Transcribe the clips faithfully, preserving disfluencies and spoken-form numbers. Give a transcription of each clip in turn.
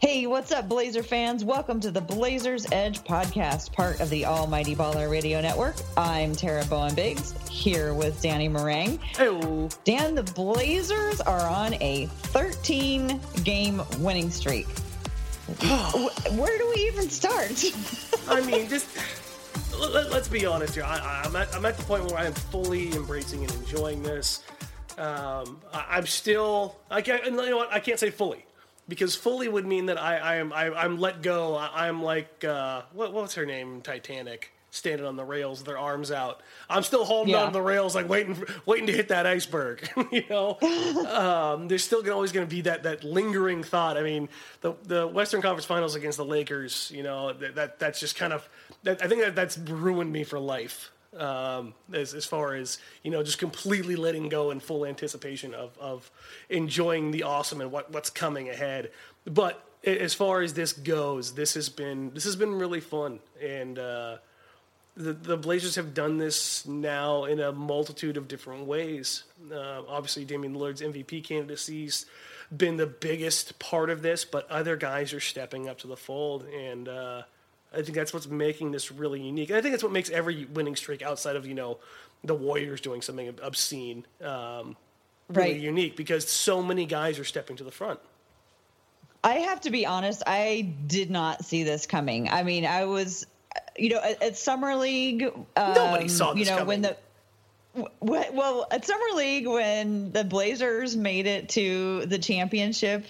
Hey, what's up, Blazer fans? Welcome to the Blazers Edge podcast, part of the Almighty Baller Radio Network. I'm Tara Bowen Biggs, here with Danny Marang. Hey, Dan, the Blazers are on a thirteen-game winning streak. Where do we even start? I mean, just let, let's be honest here. I, I'm, at, I'm at the point where I'm fully embracing and enjoying this. Um, I, I'm still, I can't, you know what? I can't say fully. Because fully would mean that I, I am I, I'm let go. I, I'm like uh, what what's her name? Titanic, standing on the rails, with their arms out. I'm still holding yeah. on to the rails, like waiting for, waiting to hit that iceberg. You know, um, there's still always going to be that that lingering thought. I mean, the the Western Conference Finals against the Lakers. You know, that, that that's just kind of. That, I think that that's ruined me for life. Um, as, as far as, you know, just completely letting go in full anticipation of, of enjoying the awesome and what, what's coming ahead. But as far as this goes, this has been, this has been really fun. And, uh, the, the Blazers have done this now in a multitude of different ways. Uh, obviously Damian Lillard's M V P candidacy's been the biggest part of this, but other guys are stepping up to the fold, and, uh, I think that's what's making this really unique. And I think that's what makes every winning streak outside of, you know, the Warriors doing something obscene, um, really right. unique, because so many guys are stepping to the front. I have to be honest. I did not see this coming. I mean, I was, you know, at, at Summer League, um, nobody saw this you know, coming. When the, well, at Summer League, when the Blazers made it to the championship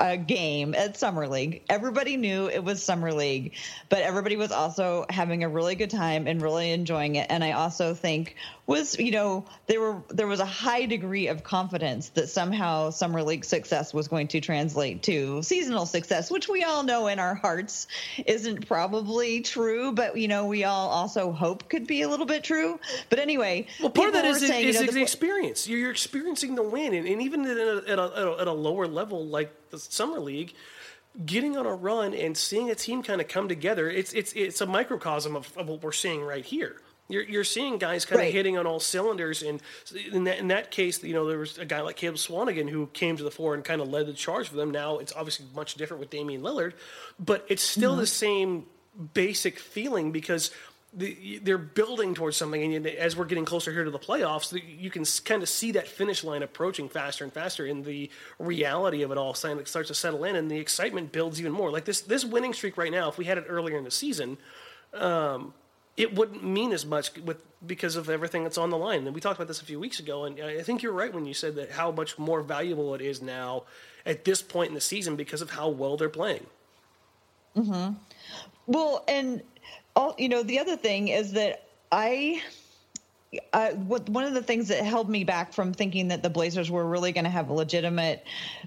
a game at Summer League, everybody knew it was Summer League, but everybody was also having a really good time and really enjoying it. And I also think was, you know, there were, there was a high degree of confidence that somehow Summer League success was going to translate to seasonal success, which we all know in our hearts isn't probably true, but you know, we all also hope could be a little bit true. But anyway, well, part of that is, saying, is, you know, is the experience. You're experiencing the win. And, and even at a, at a, at a lower level, like the Summer League, getting on a run and seeing a team kind of come together, it's it's it's a microcosm of, of what we're seeing right here. You're you're seeing guys kind right. of hitting on all cylinders, and in that, in that case, you know, there was a guy like Caleb Swanigan who came to the fore and kind of led the charge for them. Now it's obviously much different with Damian Lillard, but it's still mm-hmm. the same basic feeling, because the, they're building towards something, and as we're getting closer here to the playoffs, you can kind of see that finish line approaching faster and faster, and the reality of it all starts to settle in, and the excitement builds even more. Like this this winning streak right now, if we had it earlier in the season, um, it wouldn't mean as much with because of everything that's on the line. And we talked about this a few weeks ago, and I think you're right when you said that how much more valuable it is now at this point in the season because of how well they're playing. Mm-hmm. Well, and all, you know, the other thing is that I, uh, what, one of the things that held me back from thinking that the Blazers were really going to have a legitimate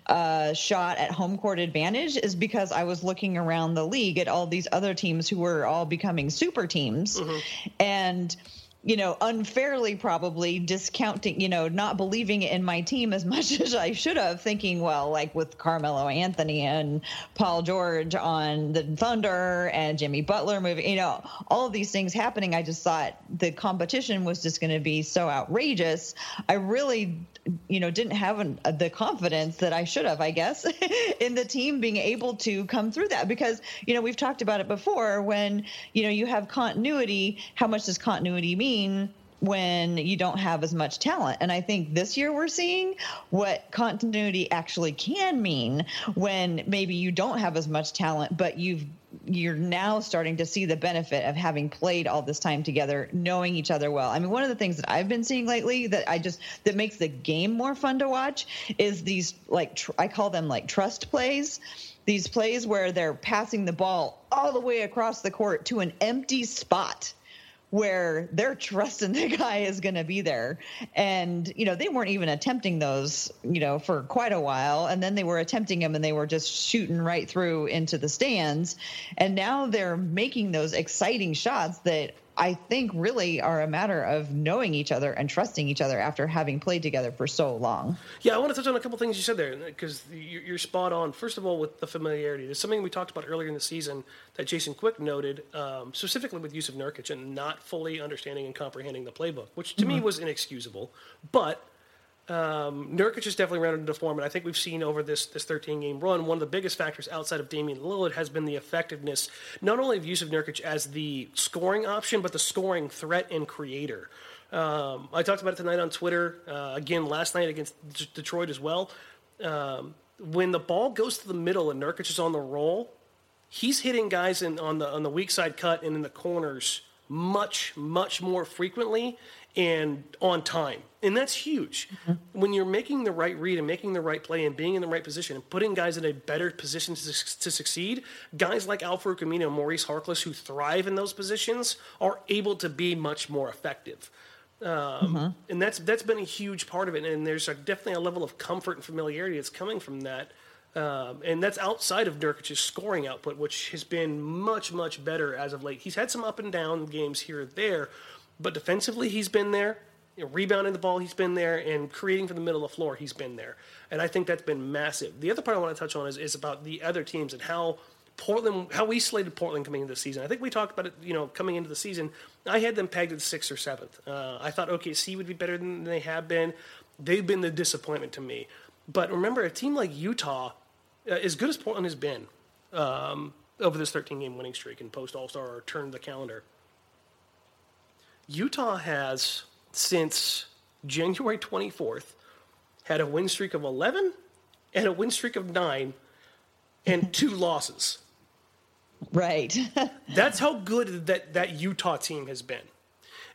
uh, shot at home court advantage is because I was looking around the league at all these other teams who were all becoming super teams, mm-hmm. and you know, unfairly probably discounting, you know, not believing in my team as much as I should have, thinking, well, like with Carmelo Anthony and Paul George on the Thunder and Jimmy Butler moving, you know, all of these things happening. I just thought the competition was just going to be so outrageous. I really, you know, didn't have an, the confidence that I should have, I guess, in the team being able to come through that, because, you know, we've talked about it before when, you know, you have continuity, how much does continuity mean when you don't have as much talent. And I think this year we're seeing what continuity actually can mean when maybe you don't have as much talent, but you've you're now starting to see the benefit of having played all this time together, knowing each other well. I mean, one of the things that I've been seeing lately that I just, that makes the game more fun to watch is these, like, tr- I call them like trust plays, these plays where they're passing the ball all the way across the court to an empty spot where they're trusting the guy is going to be there. And, you know, they weren't even attempting those, you know, for quite a while. And then they were attempting them and they were just shooting right through into the stands. And now they're making those exciting shots that I think really are a matter of knowing each other and trusting each other after having played together for so long. Yeah, I want to touch on a couple things you said there because you're spot on. First of all, with the familiarity, there's something we talked about earlier in the season that Jason Quick noted, um, specifically with Jusuf Nurkic and not fully understanding and comprehending the playbook, which to mm-hmm. me was inexcusable. But um, Nurkic has definitely rounded into form, and I think we've seen over this this thirteen-game run, one of the biggest factors outside of Damian Lillard has been the effectiveness, not only of Jusuf Nurkic as the scoring option, but the scoring threat and creator. Um, I talked about it tonight on Twitter, uh, again last night against D- Detroit as well. Um, when the ball goes to the middle and Nurkic is on the roll, he's hitting guys in, on the on the weak side cut and in the corners much, much more frequently and on time. And that's huge. Mm-hmm. When you're making the right read and making the right play and being in the right position and putting guys in a better position to, to succeed, guys like Al-Farouq Aminu and Maurice Harkless, who thrive in those positions, are able to be much more effective. Um, mm-hmm. And that's that's been a huge part of it. And there's a, definitely a level of comfort and familiarity that's coming from that. Um, and that's outside of Nurkic's scoring output, which has been much, much better as of late. He's had some up-and-down games here and there, but defensively he's been there. Rebounding the ball, he's been there, and creating from the middle of the floor, he's been there. And I think that's been massive. The other part I want to touch on is, is about the other teams and how Portland, how we slated Portland coming into the season. I think we talked about it, you know, coming into the season. I had them pegged at sixth or seventh. Uh, I thought O K C would be better than they have been. They've been the disappointment to me. But remember, a team like Utah, uh, as good as Portland has been um, over this thirteen-game winning streak and post-All-Star or turn the calendar, Utah has... since January twenty-fourth, had a win streak of eleven and a win streak of nine and two losses. Right. That's how good that, that Utah team has been.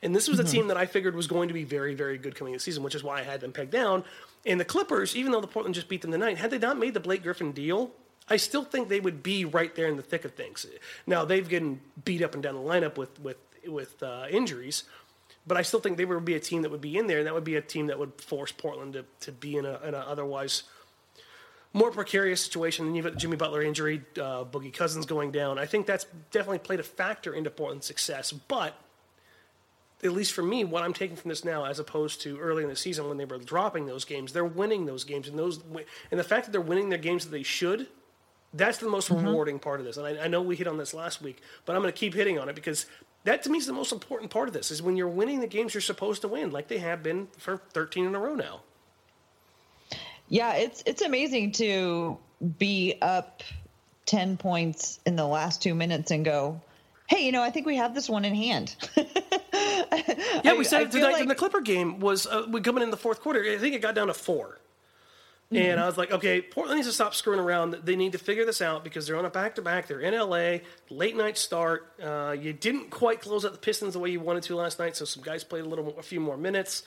And this was a mm-hmm. team that I figured was going to be very, very good coming this season, which is why I had them pegged down. And the Clippers, even though the Portland just beat them tonight, had they not made the Blake Griffin deal, I still think they would be right there in the thick of things. Now, they've gotten beat up and down the lineup with, with, with uh, injuries, but I still think they would be a team that would be in there, and that would be a team that would force Portland to, to be in a, in a otherwise more precarious situation. And you've got Jimmy Butler injury, uh, Boogie Cousins going down. I think that's definitely played a factor into Portland's success. But at least for me, what I'm taking from this now, as opposed to early in the season when they were dropping those games, they're winning those games, and those and the fact that they're winning their games that they should. That's the most mm-hmm. rewarding part of this. And I, I know we hit on this last week, but I'm going to keep hitting on it because that to me is the most important part of this is when you're winning the games you're supposed to win, like they have been for thirteen in a row now. Yeah, it's it's amazing to be up ten points in the last two minutes and go, hey, you know, I think we have this one in hand. Yeah, we said I, it tonight like... in the Clipper game was uh, we coming in the fourth quarter. I think it got down to four. Mm-hmm. And I was like, okay, Portland needs to stop screwing around. They need to figure this out because they're on a back-to-back. They're in L A, late-night start. Uh, you didn't quite close out the Pistons the way you wanted to last night, so some guys played a little, a few more minutes.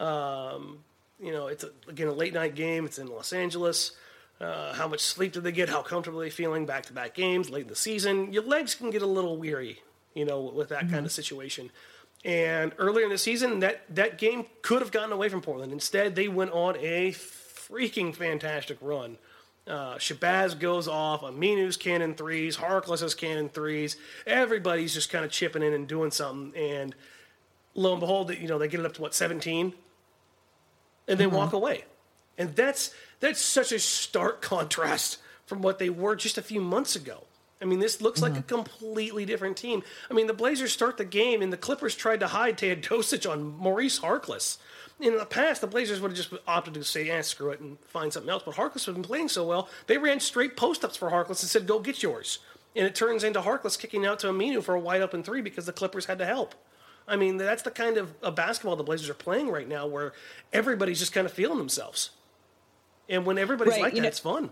Um, you know, it's, a, again, a late-night game. It's in Los Angeles. Uh, how much sleep did they get? How comfortable are they feeling? Back-to-back games, late in the season. Your legs can get a little weary, you know, with that mm-hmm. kind of situation. And earlier in the season, that, that game could have gotten away from Portland. Instead, they went on a freaking fantastic run. Uh, Shabazz goes off, Aminu's cannon threes, Harkless's cannon threes. Everybody's just kind of chipping in and doing something. And lo and behold, you know, they get it up to, what, seventeen? And they mm-hmm. walk away. And that's that's such a stark contrast from what they were just a few months ago. I mean, this looks mm-hmm. like a completely different team. I mean, the Blazers start the game, and the Clippers tried to hide Teodosic on Maurice Harkless. In the past, the Blazers would have just opted to say, eh, screw it, and find something else. But Harkless had been playing so well, they ran straight post-ups for Harkless and said, go get yours. And it turns into Harkless kicking out to Aminu for a wide-open three because the Clippers had to help. I mean, that's the kind of a basketball the Blazers are playing right now, where everybody's just kind of feeling themselves. And when everybody's right, like that, know, it's fun.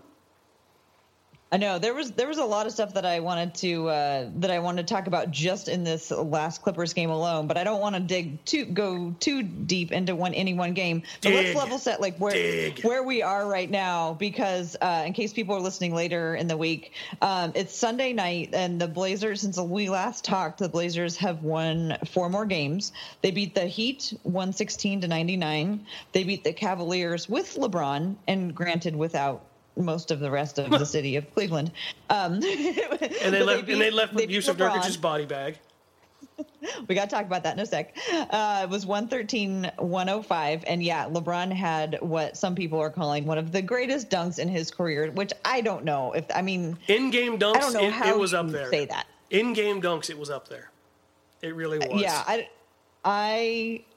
I know there was there was a lot of stuff that I wanted to uh, that I wanted to talk about just in this last Clippers game alone, but I don't want to dig too go too deep into one any one game. But dig, let's level set like where dig. where we are right now, because uh, in case people are listening later in the week, um, it's Sunday night, and the Blazers, since we last talked, the Blazers have won four more games. They beat the Heat one sixteen to ninety-nine. They beat the Cavaliers with LeBron, and granted without most of the rest of the city of Cleveland. Um, and, they left, they beat, and they left with Jusuf Nurkic's body bag. We got to talk about that in a sec. Uh, it was one thirteen to one oh five. And, yeah, LeBron had what some people are calling one of the greatest dunks in his career, which I don't know if – I mean – in-game dunks, I don't know it, how it was up there. Say that. In-game dunks, it was up there. It really was. Yeah, I, I –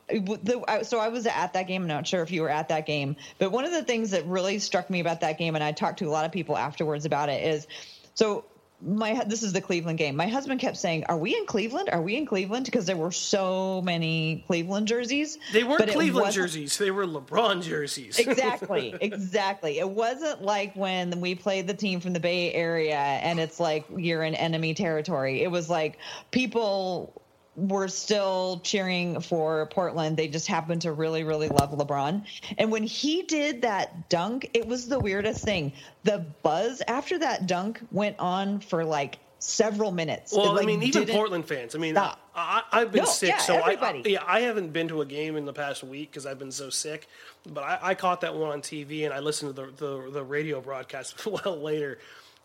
So I was at that game. I'm not sure if you were at that game, but one of the things that really struck me about that game, and I talked to a lot of people afterwards about it, is so my this is the Cleveland game. My husband kept saying, "Are we in Cleveland? Are we in Cleveland?" Because there were so many Cleveland jerseys. They weren't Cleveland jerseys. They were LeBron jerseys. Exactly. Exactly. It wasn't like when we played the team from the Bay Area and it's like you're in enemy territory. It was like people were still cheering for Portland. They just happened to really, really love LeBron. And when he did that dunk, it was the weirdest thing. The buzz after that dunk went on for like several minutes. Well, like, I mean, even Portland fans. I mean, I, I, I've been no, sick. Yeah, so I, I, yeah, I haven't been to a game in the past week because I've been so sick. But I, I caught that one on T V, and I listened to the, the, the radio broadcast well later.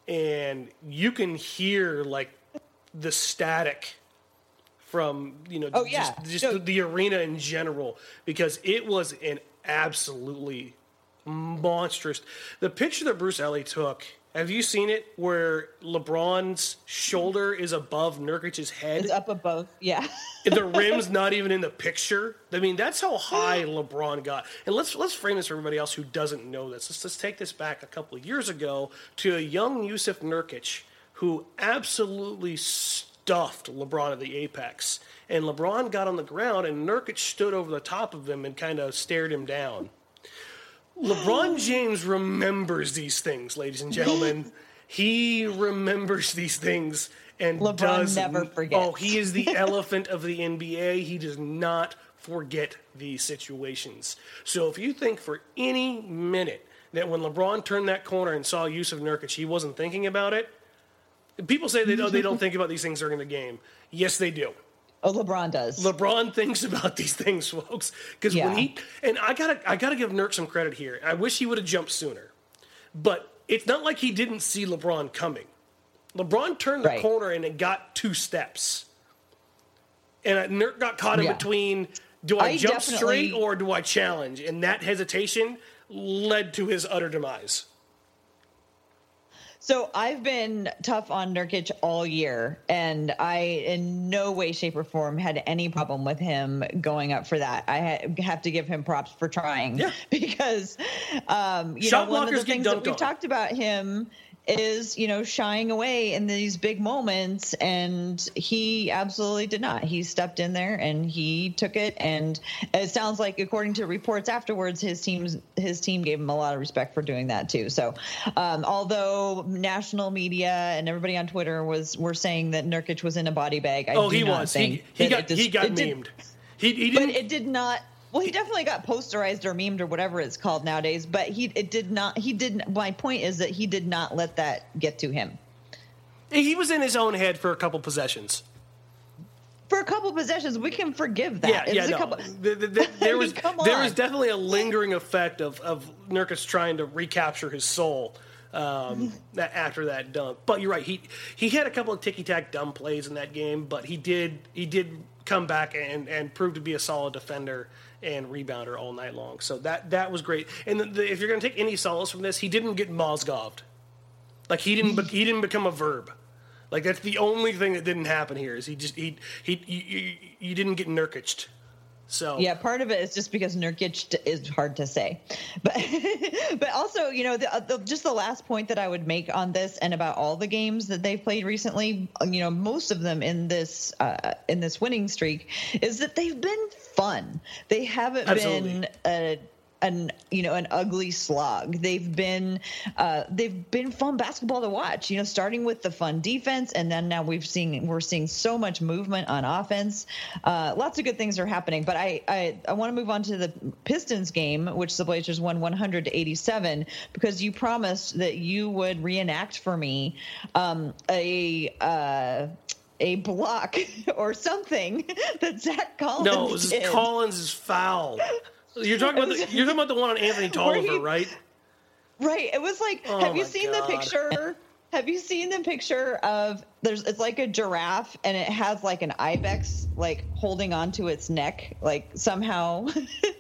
And you can hear like the static from, you know, oh, yeah. just, just no. the arena in general, because it was an absolutely monstrous. The picture that Bruce Elley took, have you seen it, where LeBron's shoulder is above Nurkic's head? It's up above, yeah. The rim's not even in the picture. I mean, that's how high LeBron got. And let's let's frame this for everybody else who doesn't know this. Let's, let's take this back a couple of years ago to a young Jusuf Nurkic who absolutely st- Duffed LeBron at the apex, and LeBron got on the ground, and Nurkic stood over the top of him and kind of stared him down. LeBron James remembers these things, ladies and gentlemen. He remembers these things, and LeBron does never forget. Oh, he is the elephant of the N B A. He does not forget these situations. So if you think for any minute that when LeBron turned that corner and saw Jusuf Nurkic, he wasn't thinking about it. People say they don't, they don't think about these things during the game. Yes, they do. Oh, LeBron does. LeBron thinks about these things, folks. Because yeah. when he and I gotta I gotta give Nurk some credit here. I wish he would have jumped sooner, but it's not like he didn't see LeBron coming. LeBron turned the right. corner and it got two steps, and Nurk got caught in yeah. between. Do I, I jump definitely... straight or do I challenge? And that hesitation led to his utter demise. So I've been tough on Nurkic all year, and I in no way, shape, or form had any problem with him going up for that. I ha- have to give him props for trying yeah. because, um, you Shot know, one of the things that we've on. talked about him is, you know, shying away in these big moments, and he absolutely did not. He stepped in there and he took it, and it sounds like, according to reports afterwards, his team's his team gave him a lot of respect for doing that too. So, um, although national media and everybody on Twitter was were saying that Nurkic was in a body bag, I oh, do he not was. Think he, he got just, he got memed. Did, he he didn't. But it did not. Well, he definitely got posterized or memed or whatever it's called nowadays, but he it did not he didn't my point is that he did not let that get to him. He was in his own head for a couple possessions. For a couple possessions, we can forgive that. Yeah, it yeah, was a no. couple, the, the, the, there was I mean, there was definitely a lingering effect of of Nurkic trying to recapture his soul um, after that dunk. But you're right, he he had a couple of ticky-tack dumb plays in that game, but he did he did come back and and prove to be a solid defender and rebounder all night long. So that that was great. And the, the, if you're going to take any solace from this, he didn't get Mozgov'd. Like he didn't be, he didn't become a verb. Like that's the only thing that didn't happen here is he just he he you, you, you didn't get Nurkic'd. So yeah, part of it is just because Nurkic is hard to say, but but also, you know, the, the, just the last point that I would make on this and about all the games that they've played recently, you know, most of them in this uh, in this winning streak, is that they've been fun. They haven't Absolutely. been a. An you know an ugly slog. They've been uh, they've been fun basketball to watch. You know, starting with the fun defense, and then now we've seen we're seeing so much movement on offense. Uh, lots of good things are happening. But I I, I want to move on to the Pistons game, which the Blazers won one hundred to eighty-seven, because you promised that you would reenact for me um, a. Uh, a block or something that Zach Collins did. No, it was Collins' foul. You're talking about the, you're talking about the one on Anthony Tolliver, he, right? Right. It was like, oh have you seen God. the picture? Have you seen the picture of there's? It's like a giraffe, and it has like an ibex like holding onto its neck, like somehow.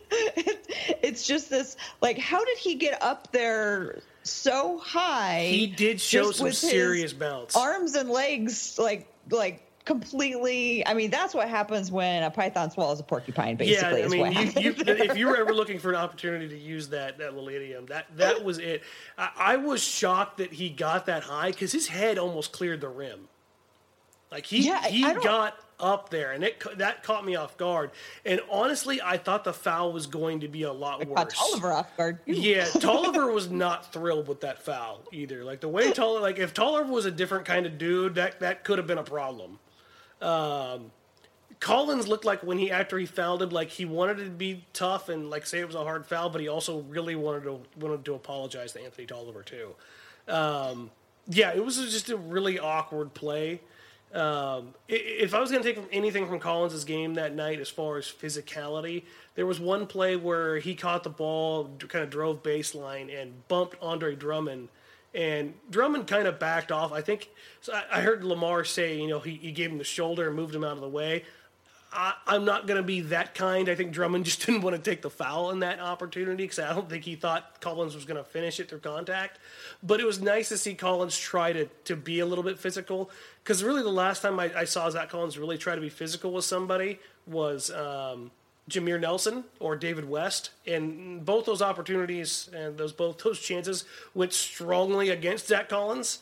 it, it's just this. Like, how did he get up there so high? He did show some serious bounce. Arms and legs, like like. Completely, I mean, that's what happens when a python swallows a porcupine, basically. Yeah, I mean, is what you, you, if you were ever looking for an opportunity to use that that little idiom, that, that was it. I, I was shocked that he got that high, because his head almost cleared the rim. Like, he, yeah, he got up there, and it that caught me off guard. And honestly, I thought the foul was going to be a lot it worse. Caught Tolliver off guard. Yeah, Tolliver was not thrilled with that foul either. Like, the way Tolliver, like, if Tolliver was a different kind of dude, that, that could have been a problem. Um, Collins looked like when he after he fouled him, like he wanted it to be tough and like say it was a hard foul, but he also really wanted to wanted to apologize to Anthony Tolliver too. Um, yeah, it was just a really awkward play. Um, if I was going to take anything from Collins' game that night as far as physicality, there was one play where he caught the ball, kind of drove baseline and bumped Andre Drummond. And Drummond kind of backed off. I think so I heard Lamar say, you know, he, he gave him the shoulder and moved him out of the way. I, I'm not going to be that kind. I think Drummond just didn't want to take the foul in that opportunity because I don't think he thought Collins was going to finish it through contact. But it was nice to see Collins try to, to be a little bit physical, because really the last time I, I saw Zach Collins really try to be physical with somebody was um, Jameer Nelson or David West, and both those opportunities and those both those chances went strongly against Zach Collins,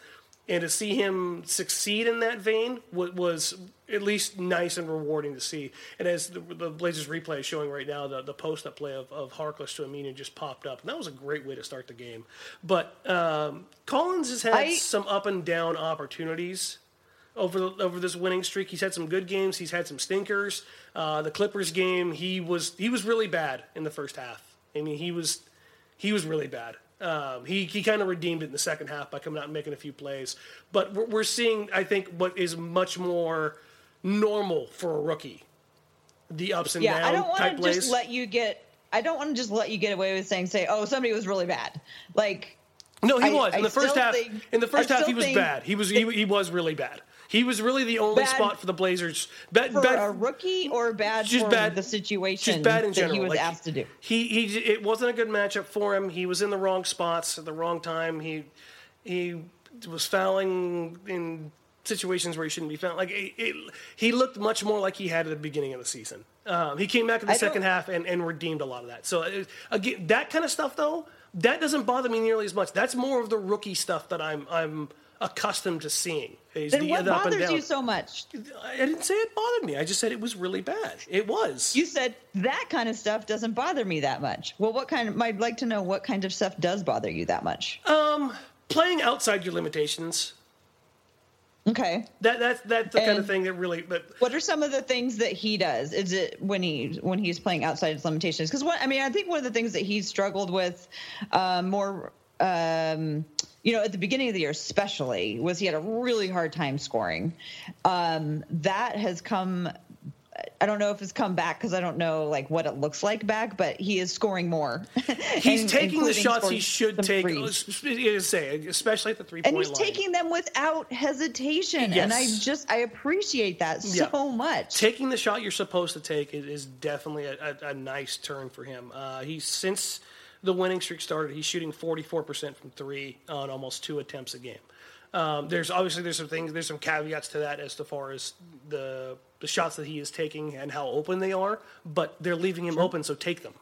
and to see him succeed in that vein was at least nice and rewarding to see. And as the, the Blazers replay is showing right now, the, the post-up play of, of Harkless to Aminu just popped up, and that was a great way to start the game. But um, Collins has had I... some up and down opportunities over over this winning streak. He's had some good games. He's had some stinkers. Uh, the Clippers game, he was he was really bad in the first half. I mean, he was he was really bad. Um, he he kind of redeemed it in the second half by coming out and making a few plays. But we're, we're seeing, I think, what is much more normal for a rookie, the ups and yeah, down type plays. I don't want to just let you get. I don't want to just let you get away with saying, say, oh, somebody was really bad, like. No, he I, was in the, half, think, in the first half. In the first half, he was bad. He was he, he was really bad. He was really the only bad spot for the Blazers. Bad for bad, a rookie, or bad just for bad, the situation just bad in that general. He was like, asked to do. He he. It wasn't a good matchup for him. He was in the wrong spots at the wrong time. He he was fouling in situations where he shouldn't be fouled. Like it, it, he looked much more like he had at the beginning of the season. Um, he came back in the I second half and, and redeemed a lot of that. So it, again, that kind of stuff though. That doesn't bother me nearly as much. That's more of the rookie stuff that I'm I'm accustomed to seeing. Is then the, what the bothers you so much? I didn't say it bothered me. I just said it was really bad. It was. You said that kind of stuff doesn't bother me that much. Well, what kind of, I'd like to know what kind of stuff does bother you that much. Um, playing outside your limitations. Okay. That that's that's the and kind of thing that really. But what are some of the things that he does? Is it when he when he's playing outside his limitations? Because what I mean, I think one of the things that he's struggled with uh, more, um, you know, at the beginning of the year especially, was he had a really hard time scoring. Um, that has come. I don't know if it's come back because I don't know like what it looks like back, but he is scoring more. He's and, taking the shots he should take, say, especially at the three-point line. And he's line. taking them without hesitation, yes. And I just I appreciate that yeah. so much. Taking the shot you're supposed to take is definitely a, a, a nice turn for him. Uh, he's since the winning streak started, he's shooting forty-four percent from three on almost two attempts a game. Um, there's obviously there's some things there's some caveats to that as to far as the. the shots that he is taking and how open they are, but they're leaving him sure. open, so take them.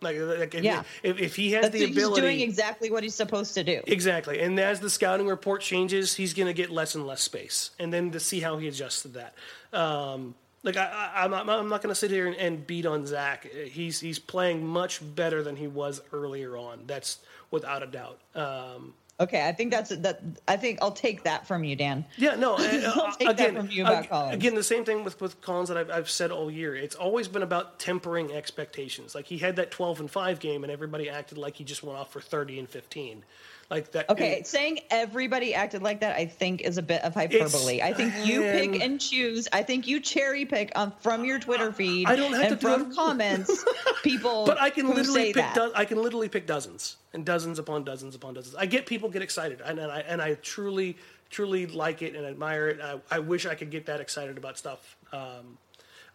Like, like if, yeah. he, if, if he has that's the ability. He's doing exactly what he's supposed to do. Exactly. And as the scouting report changes, he's going to get less and less space. And then to see how he adjusts to that. Um, like, I, I, I'm, I'm not going to sit here and, and beat on Zach. He's he's playing much better than he was earlier on. That's without a doubt. Um, okay, I think that's that. I think I'll take that from you, Dan. Yeah, no. I'll take again, that from you about Collins. Again, the same thing with, with Collins that I've, I've said all year. It's always been about tempering expectations. Like he had that twelve and five game, and everybody acted like he just went off for thirty and fifteen. Like that. Okay, it, saying everybody acted like that, I think, is a bit of hyperbole. I think you man. pick and choose. I think you cherry pick on, from your Twitter feed. I don't have and to from do comments, people. But I can literally pick. Do- I can literally pick dozens and dozens upon dozens upon dozens. I get people get excited, and, and I and I truly, truly like it and admire it. I, I wish I could get that excited about stuff. Um,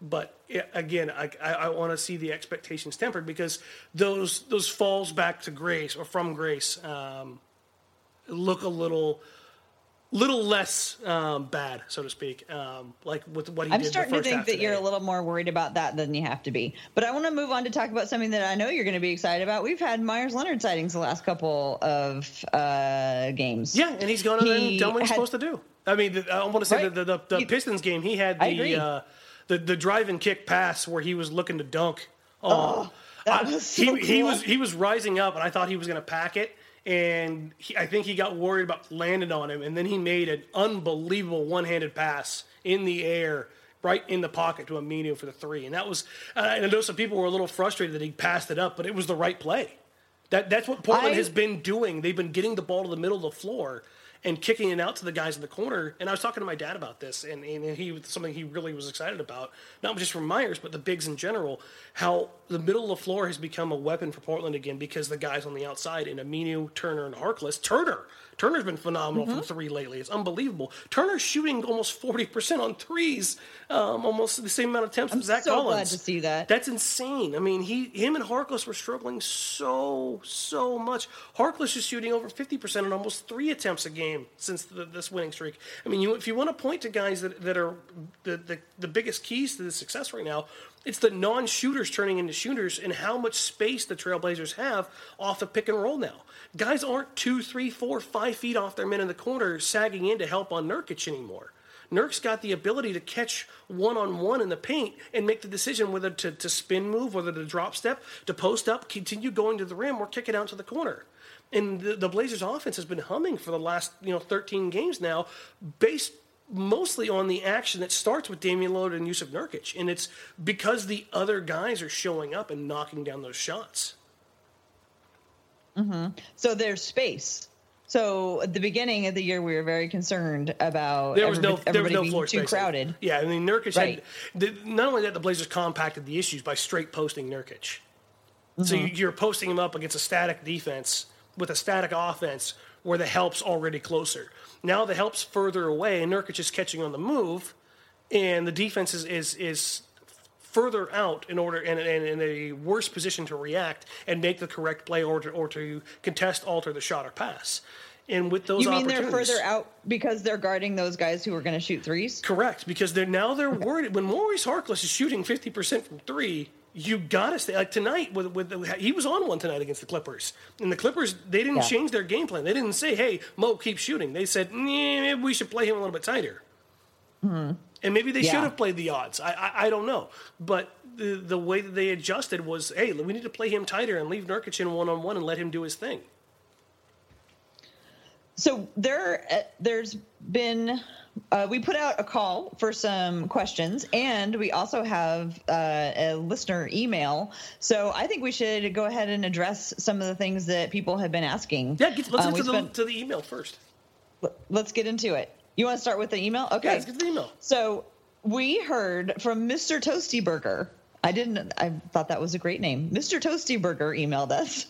But again, I, I, I want to see the expectations tempered because those those falls back to grace or from grace um, look a little little less um, bad, so to speak. Um, like with what he I'm did the first half today. I'm starting to think that you're a little more worried about that than you have to be. But I want to move on to talk about something that I know you're going to be excited about. We've had Myers Leonard sightings the last couple of uh, games. Yeah, and he's going to he done what he's had, supposed to do. I mean, I want to say right? the, the, the, the Pistons game, he had the. The the drive and kick pass where he was looking to dunk. Oh, oh that was so I, he, cool. he was he was rising up, and I thought he was going to pack it. And he, I think he got worried about landing on him, and then he made an unbelievable one-handed pass in the air, right in the pocket to Aminu for the three. And that was uh, I know some people were a little frustrated that he passed it up, but it was the right play. That that's what Portland I, has been doing. They've been getting the ball to the middle of the floor and kicking it out to the guys in the corner. And I was talking to my dad about this, and, and he something he really was excited about, not just from Myers, but the bigs in general, how the middle of the floor has become a weapon for Portland again because the guys on the outside, and Aminu, Turner, and Harkless. Turner! Turner's been phenomenal mm-hmm. from three lately. It's unbelievable. Turner's shooting almost forty percent on threes, um, almost the same amount of attempts I'm as Zach so Collins. I'm so glad to see that. That's insane. I mean, he, him and Harkless were struggling so, so much. Harkless is shooting over fifty percent on almost three attempts a game since the, this winning streak. I mean, you, if you want to point to guys that, that are the, the, the biggest keys to the success right now, it's the non-shooters turning into shooters and how much space the Trailblazers have off the pick and roll now. Guys aren't two, three, four, five feet off their men in the corner sagging in to help on Nurkic anymore. Nurk's got the ability to catch one-on-one in the paint and make the decision whether to, to spin move, whether to drop step, to post up, continue going to the rim, or kick it out to the corner. And the, the Blazers' offense has been humming for the last, you know, thirteen games now, based mostly on the action that starts with Damian Lillard and Jusuf Nurkic. And it's because the other guys are showing up and knocking down those shots. Mm-hmm. So there's space. So at the beginning of the year, we were very concerned about there was no, there was no floor spacing. Too crowded. Yeah, I mean, Nurkic right. had – not only that, the Blazers compacted the issues by straight posting Nurkic. Mm-hmm. So you're posting him up against a static defense – with a static offense where the help's already closer. Now the help's further away, and Nurkic is catching on the move, and the defense is is, is further out in order and in a worse position to react and make the correct play or to, or to contest, alter the shot or pass. And with those, you mean they're further out because they're guarding those guys who are going to shoot threes? Correct, because they're now they're okay. worried when Maurice Harkless is shooting fifty percent from three. You gotta stay like tonight. With with the, he was on one tonight against the Clippers, and the Clippers they didn't yeah. change their game plan. They didn't say, "Hey, Mo, keep shooting." They said, "Maybe we should play him a little bit tighter," mm-hmm. and maybe they yeah. should have played the odds. I, I I don't know, but the the way that they adjusted was, "Hey, we need to play him tighter and leave Nurkic in one on one and let him do his thing." So there, uh, there's been. Uh, we put out a call for some questions, and we also have uh, a listener email. So I think we should go ahead and address some of the things that people have been asking. Yeah, let's uh, get to, been, the, to the email first. Let's get into it. You want to start with the email? Okay. Yeah, let's get to the email. So we heard from Mister Toasty Burger. I didn't. I thought that was a great name. Mister Toasty Burger emailed us,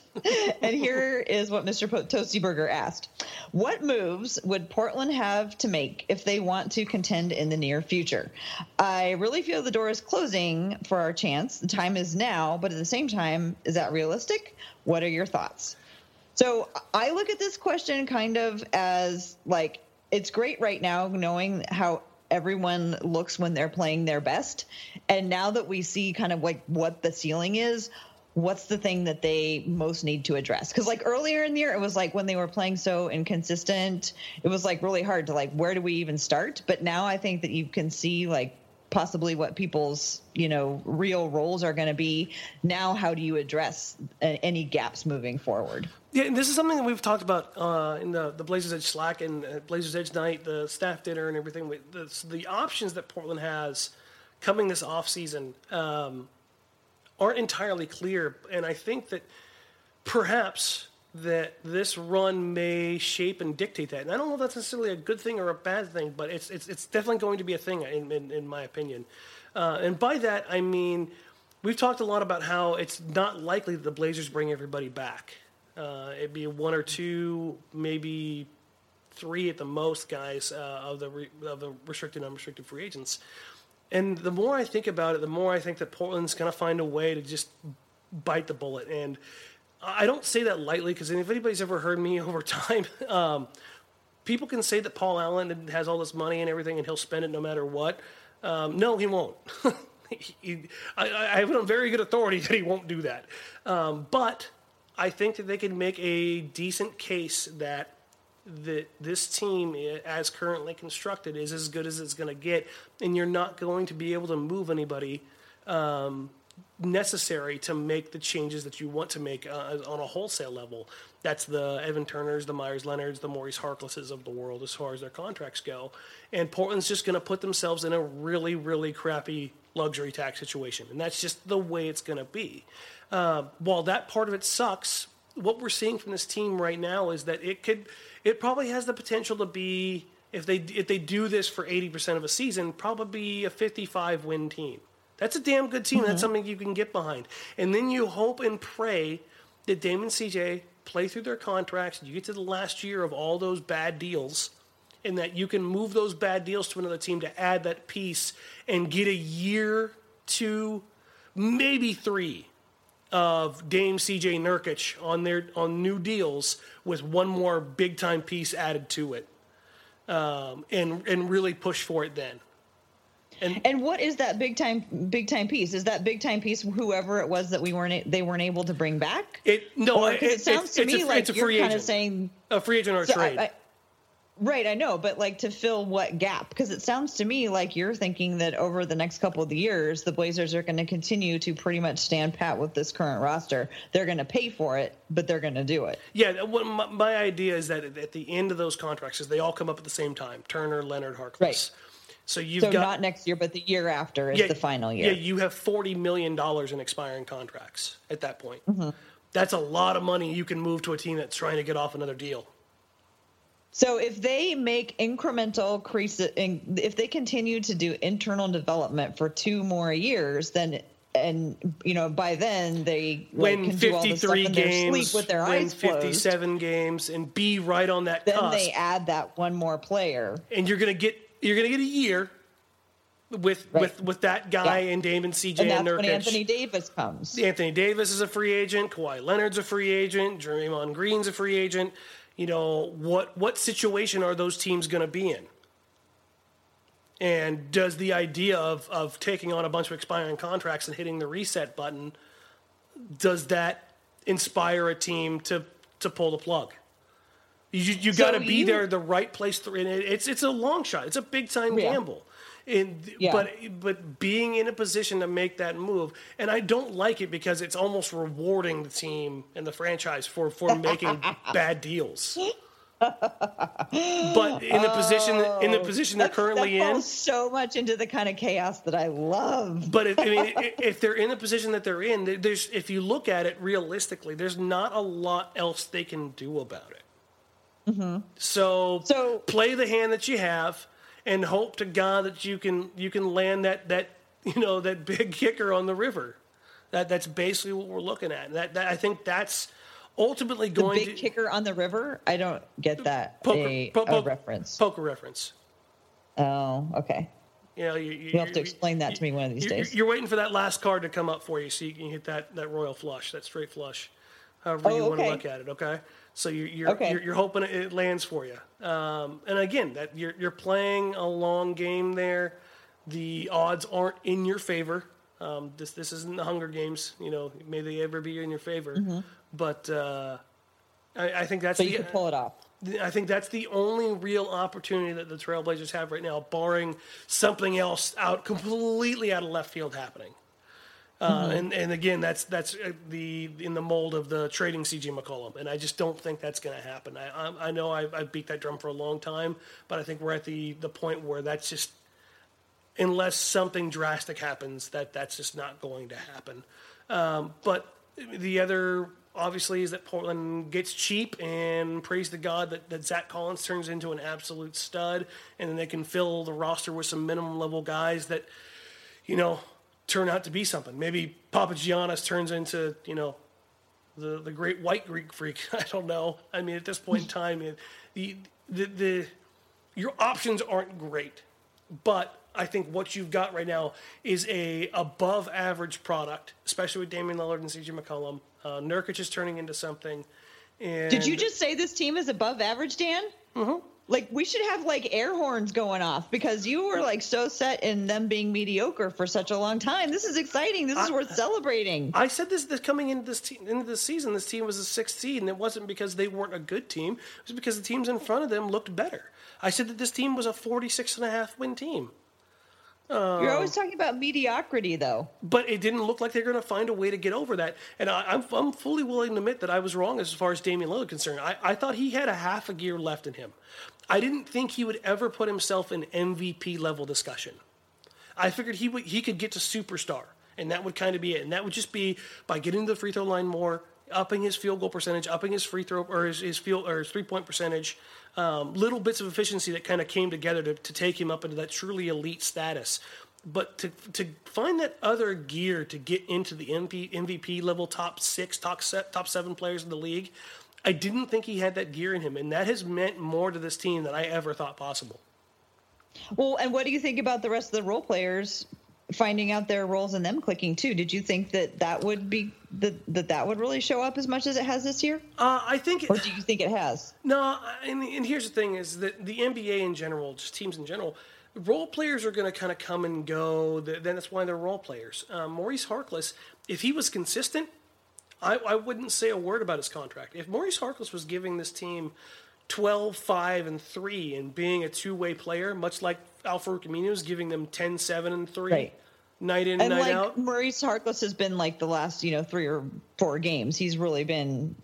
and here is what Mister Toasty Burger asked: what moves would Portland have to make if they want to contend in the near future? I really feel the door is closing for our chance. The time is now, but at the same time, is that realistic? What are your thoughts? So I look at this question kind of as like it's great right now, knowing how everyone looks when they're playing their best. And now that we see kind of like what the ceiling is, what's the thing that they most need to address? Because like earlier in the year, it was like when they were playing so inconsistent, it was like really hard to like, where do we even start? But now I think that you can see like possibly what people's, you know, real roles are going to be. Now, how do you address any gaps moving forward? Yeah, and this is something that we've talked about uh, in the, the Blazers Edge Slack and uh, Blazers Edge Night, the staff dinner and everything. The, the options that Portland has coming this offseason um, aren't entirely clear. And I think that perhaps that this run may shape and dictate that. And I don't know if that's necessarily a good thing or a bad thing, but it's it's, it's definitely going to be a thing, in, in, in my opinion. Uh, and by that, I mean, we've talked a lot about how it's not likely that the Blazers bring everybody back. Uh, it'd be one or two, maybe three at the most guys uh, of the re- of the restricted and unrestricted free agents. And the more I think about it, the more I think that Portland's going to find a way to just bite the bullet. And I don't say that lightly, because if anybody's ever heard me over time, um, people can say that Paul Allen has all this money and everything and he'll spend it no matter what. Um, no, he won't. he, he, I, I have it on very good authority that he won't do that. Um, but I think that they can make a decent case that the, this team, as currently constructed, is as good as it's going to get, and you're not going to be able to move anybody um, necessary to make the changes that you want to make uh, on a wholesale level. That's the Evan Turners, the Myers Leonards, the Maurice Harklesses of the world as far as their contracts go. And Portland's just going to put themselves in a really, really crappy luxury tax situation, and that's just the way it's going to be. Uh, while that part of it sucks, what we're seeing from this team right now is that it could, it probably has the potential to be, if they if they do this for eighty percent of a season, probably a fifty-five win team. That's a damn good team. Mm-hmm. That's something you can get behind. And then you hope and pray that Dame and C J play through their contracts, and you get to the last year of all those bad deals, and that you can move those bad deals to another team to add that piece and get a year, two, maybe three of Dame, C J, Nurkic on their on new deals with one more big time piece added to it, um, and and really push for it then. And, and what is that big time big time piece? Is that big time piece whoever it was that we weren't they weren't able to bring back? It no, it, it sounds it, to it's me a, like it's a you're free kind agent. of saying a free agent or a so trade. I, I, Right, I know, but like to fill what gap? Because it sounds to me like you're thinking that over the next couple of years, the Blazers are going to continue to pretty much stand pat with this current roster. They're going to pay for it, but they're going to do it. Yeah, what my, my idea is that at the end of those contracts, is they all come up at the same time: Turner, Leonard, Harkless. Right. So you've so got not next year, but the year after is yeah, the final year. Yeah, you have forty million dollars in expiring contracts at that point. Mm-hmm. That's a lot of money you can move to a team that's trying to get off another deal. So if they make incremental creases, if they continue to do internal development for two more years, then and you know by then they win like, fifty-three do all games, sleep with their win eyes fifty-seven closed, games, and be right on that. Then cusp. They add that one more player, and you're gonna get you're gonna get a year with right. with, with that guy yeah. and Dame and C J and, and Nurkic. When Anthony Davis comes. Anthony Davis is a free agent. Kawhi Leonard's a free agent. Draymond Green's a free agent. You know, what what situation are those teams going to be in? And does the idea of, of taking on a bunch of expiring contracts and hitting the reset button, does that inspire a team to, to pull the plug? You you got to so be you, there, the right place. To, and it, it's it's a long shot. It's a big time yeah. gamble. And yeah. but but being in a position to make that move, and I don't like it because it's almost rewarding the team and the franchise for, for making bad deals. But in the oh, position in the position they're currently that falls in, so much into the kind of chaos that I love. But if, I mean, if they're in the position that they're in, there's if you look at it realistically, there's not a lot else they can do about it. Mm-hmm. So, so play the hand that you have. And hope to God that you can you can land that, that you know that big kicker on the river. That that's basically what we're looking at. That, that I think that's ultimately going the big to big kicker on the river. I don't get that poker, a, po- po- a reference. Poker reference. Oh, okay. You know, you, you, you'll have to explain that you, to me one of these you, days. You're waiting for that last card to come up for you, so you can hit that, that royal flush, that straight flush, however oh, you okay. want to look at it. Okay. So you're you're, okay. you're, you're hoping it lands for you. Um, and again, that you're you're playing a long game there. The odds aren't in your favor. Um, this this isn't the Hunger Games. You know, may they ever be in your favor? Mm-hmm. But uh, I, I think that's so the, you can pull it off. I think that's the only real opportunity that the Trailblazers have right now, barring something else out completely out of left field happening. Uh, mm-hmm. and, and again, that's that's the in the mold of the trading C J McCollum, and I just don't think that's going to happen. I I, I know I've, I've beat that drum for a long time, but I think we're at the, the point where that's just, unless something drastic happens, that that's just not going to happen. Um, but the other obviously is that Portland gets cheap, and praise the God that, that Zach Collins turns into an absolute stud, and then they can fill the roster with some minimum level guys that, you know, turn out to be something. Maybe Papagiannis turns into, you know, the, the great white Greek freak. I don't know. I mean, at this point in time, it, the, the the your options aren't great, but I think what you've got right now is a above average product, especially with Damian Lillard and C J McCollum. Uh, Nurkic is turning into something. And did you just say this team is above average, Dan? Mm-hmm. Like, we should have, like, air horns going off because you were, like, so set in them being mediocre for such a long time. This is exciting. This is I, worth celebrating. I said this, this coming into this team, into this season, this team was a sixth seed, and it wasn't because they weren't a good team. It was because the teams in front of them looked better. I said that this team was a forty-six and a half win team. Um, You're always talking about mediocrity, though. But it didn't look like they're going to find a way to get over that. And I, I'm I'm fully willing to admit that I was wrong as far as Damian Lillard concerned. I, I thought he had a half a gear left in him. I didn't think he would ever put himself in M V P level discussion. I figured he would, he could get to superstar, and that would kind of be it. And that would just be by getting to the free throw line more, upping his field goal percentage, upping his free throw or his, his field or his three point percentage. Um, little bits of efficiency that kind of came together to, to take him up into that truly elite status. But to to find that other gear to get into the M V P level, top six, top, se- top seven players in the league, I didn't think he had that gear in him. And that has meant more to this team than I ever thought possible. Well, and what do you think about the rest of the role players finding out their roles and them clicking too? Did you think that that would be that that, that would really show up as much as it has this year? Uh, I think, or do you think it has? No, and, and here's the thing: is that the N B A in general, just teams in general, role players are going to kind of come and go. Then that's why they're role players. Uh, Maurice Harkless, if he was consistent, I, I wouldn't say a word about his contract. If Maurice Harkless was giving this team twelve, five, and three and being a two-way player, much like Al-Farouq Aminu is giving them ten, seven, and three, right, night in, and night like, out. And, like, Maurice Harkless has been, like, the last, you know, three or four games. He's really been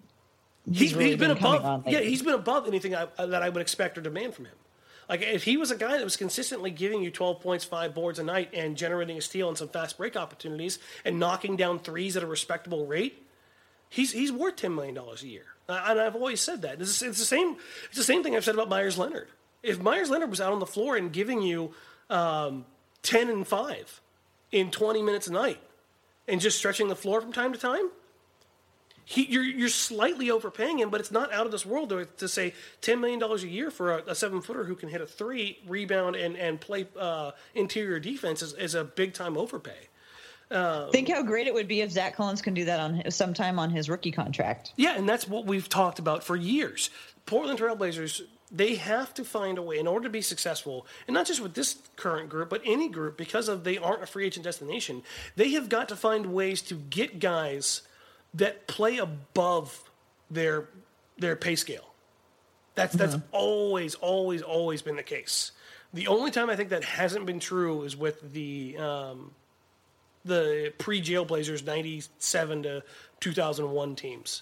He's, he's, really he's been, been above – yeah, he's been above anything I, that I would expect or demand from him. Like, if he was a guy that was consistently giving you twelve points, five boards a night and generating a steal and some fast break opportunities and knocking down threes at a respectable rate, he's he's worth ten million dollars a year. And I've always said that. It's, it's the same. It's the same thing I've said about Myers Leonard. If Myers Leonard was out on the floor and giving you um, ten and five in twenty minutes a night, and just stretching the floor from time to time, he, you're you're slightly overpaying him, but it's not out of this world to, to say ten million dollars a year for a, a seven footer who can hit a three, rebound, and and play uh, interior defense is, is a big time overpay. Um, Think how great it would be if Zach Collins can do that on his, sometime on his rookie contract. Yeah, and that's what we've talked about for years. Portland Trailblazers, they have to find a way in order to be successful, and not just with this current group, but any group, because of they aren't a free agent destination, they have got to find ways to get guys that play above their their pay scale. That's mm-hmm. that's always, always, always been the case. The only time I think that hasn't been true is with the um, – the pre-Jailblazers ninety-seven to two thousand one teams,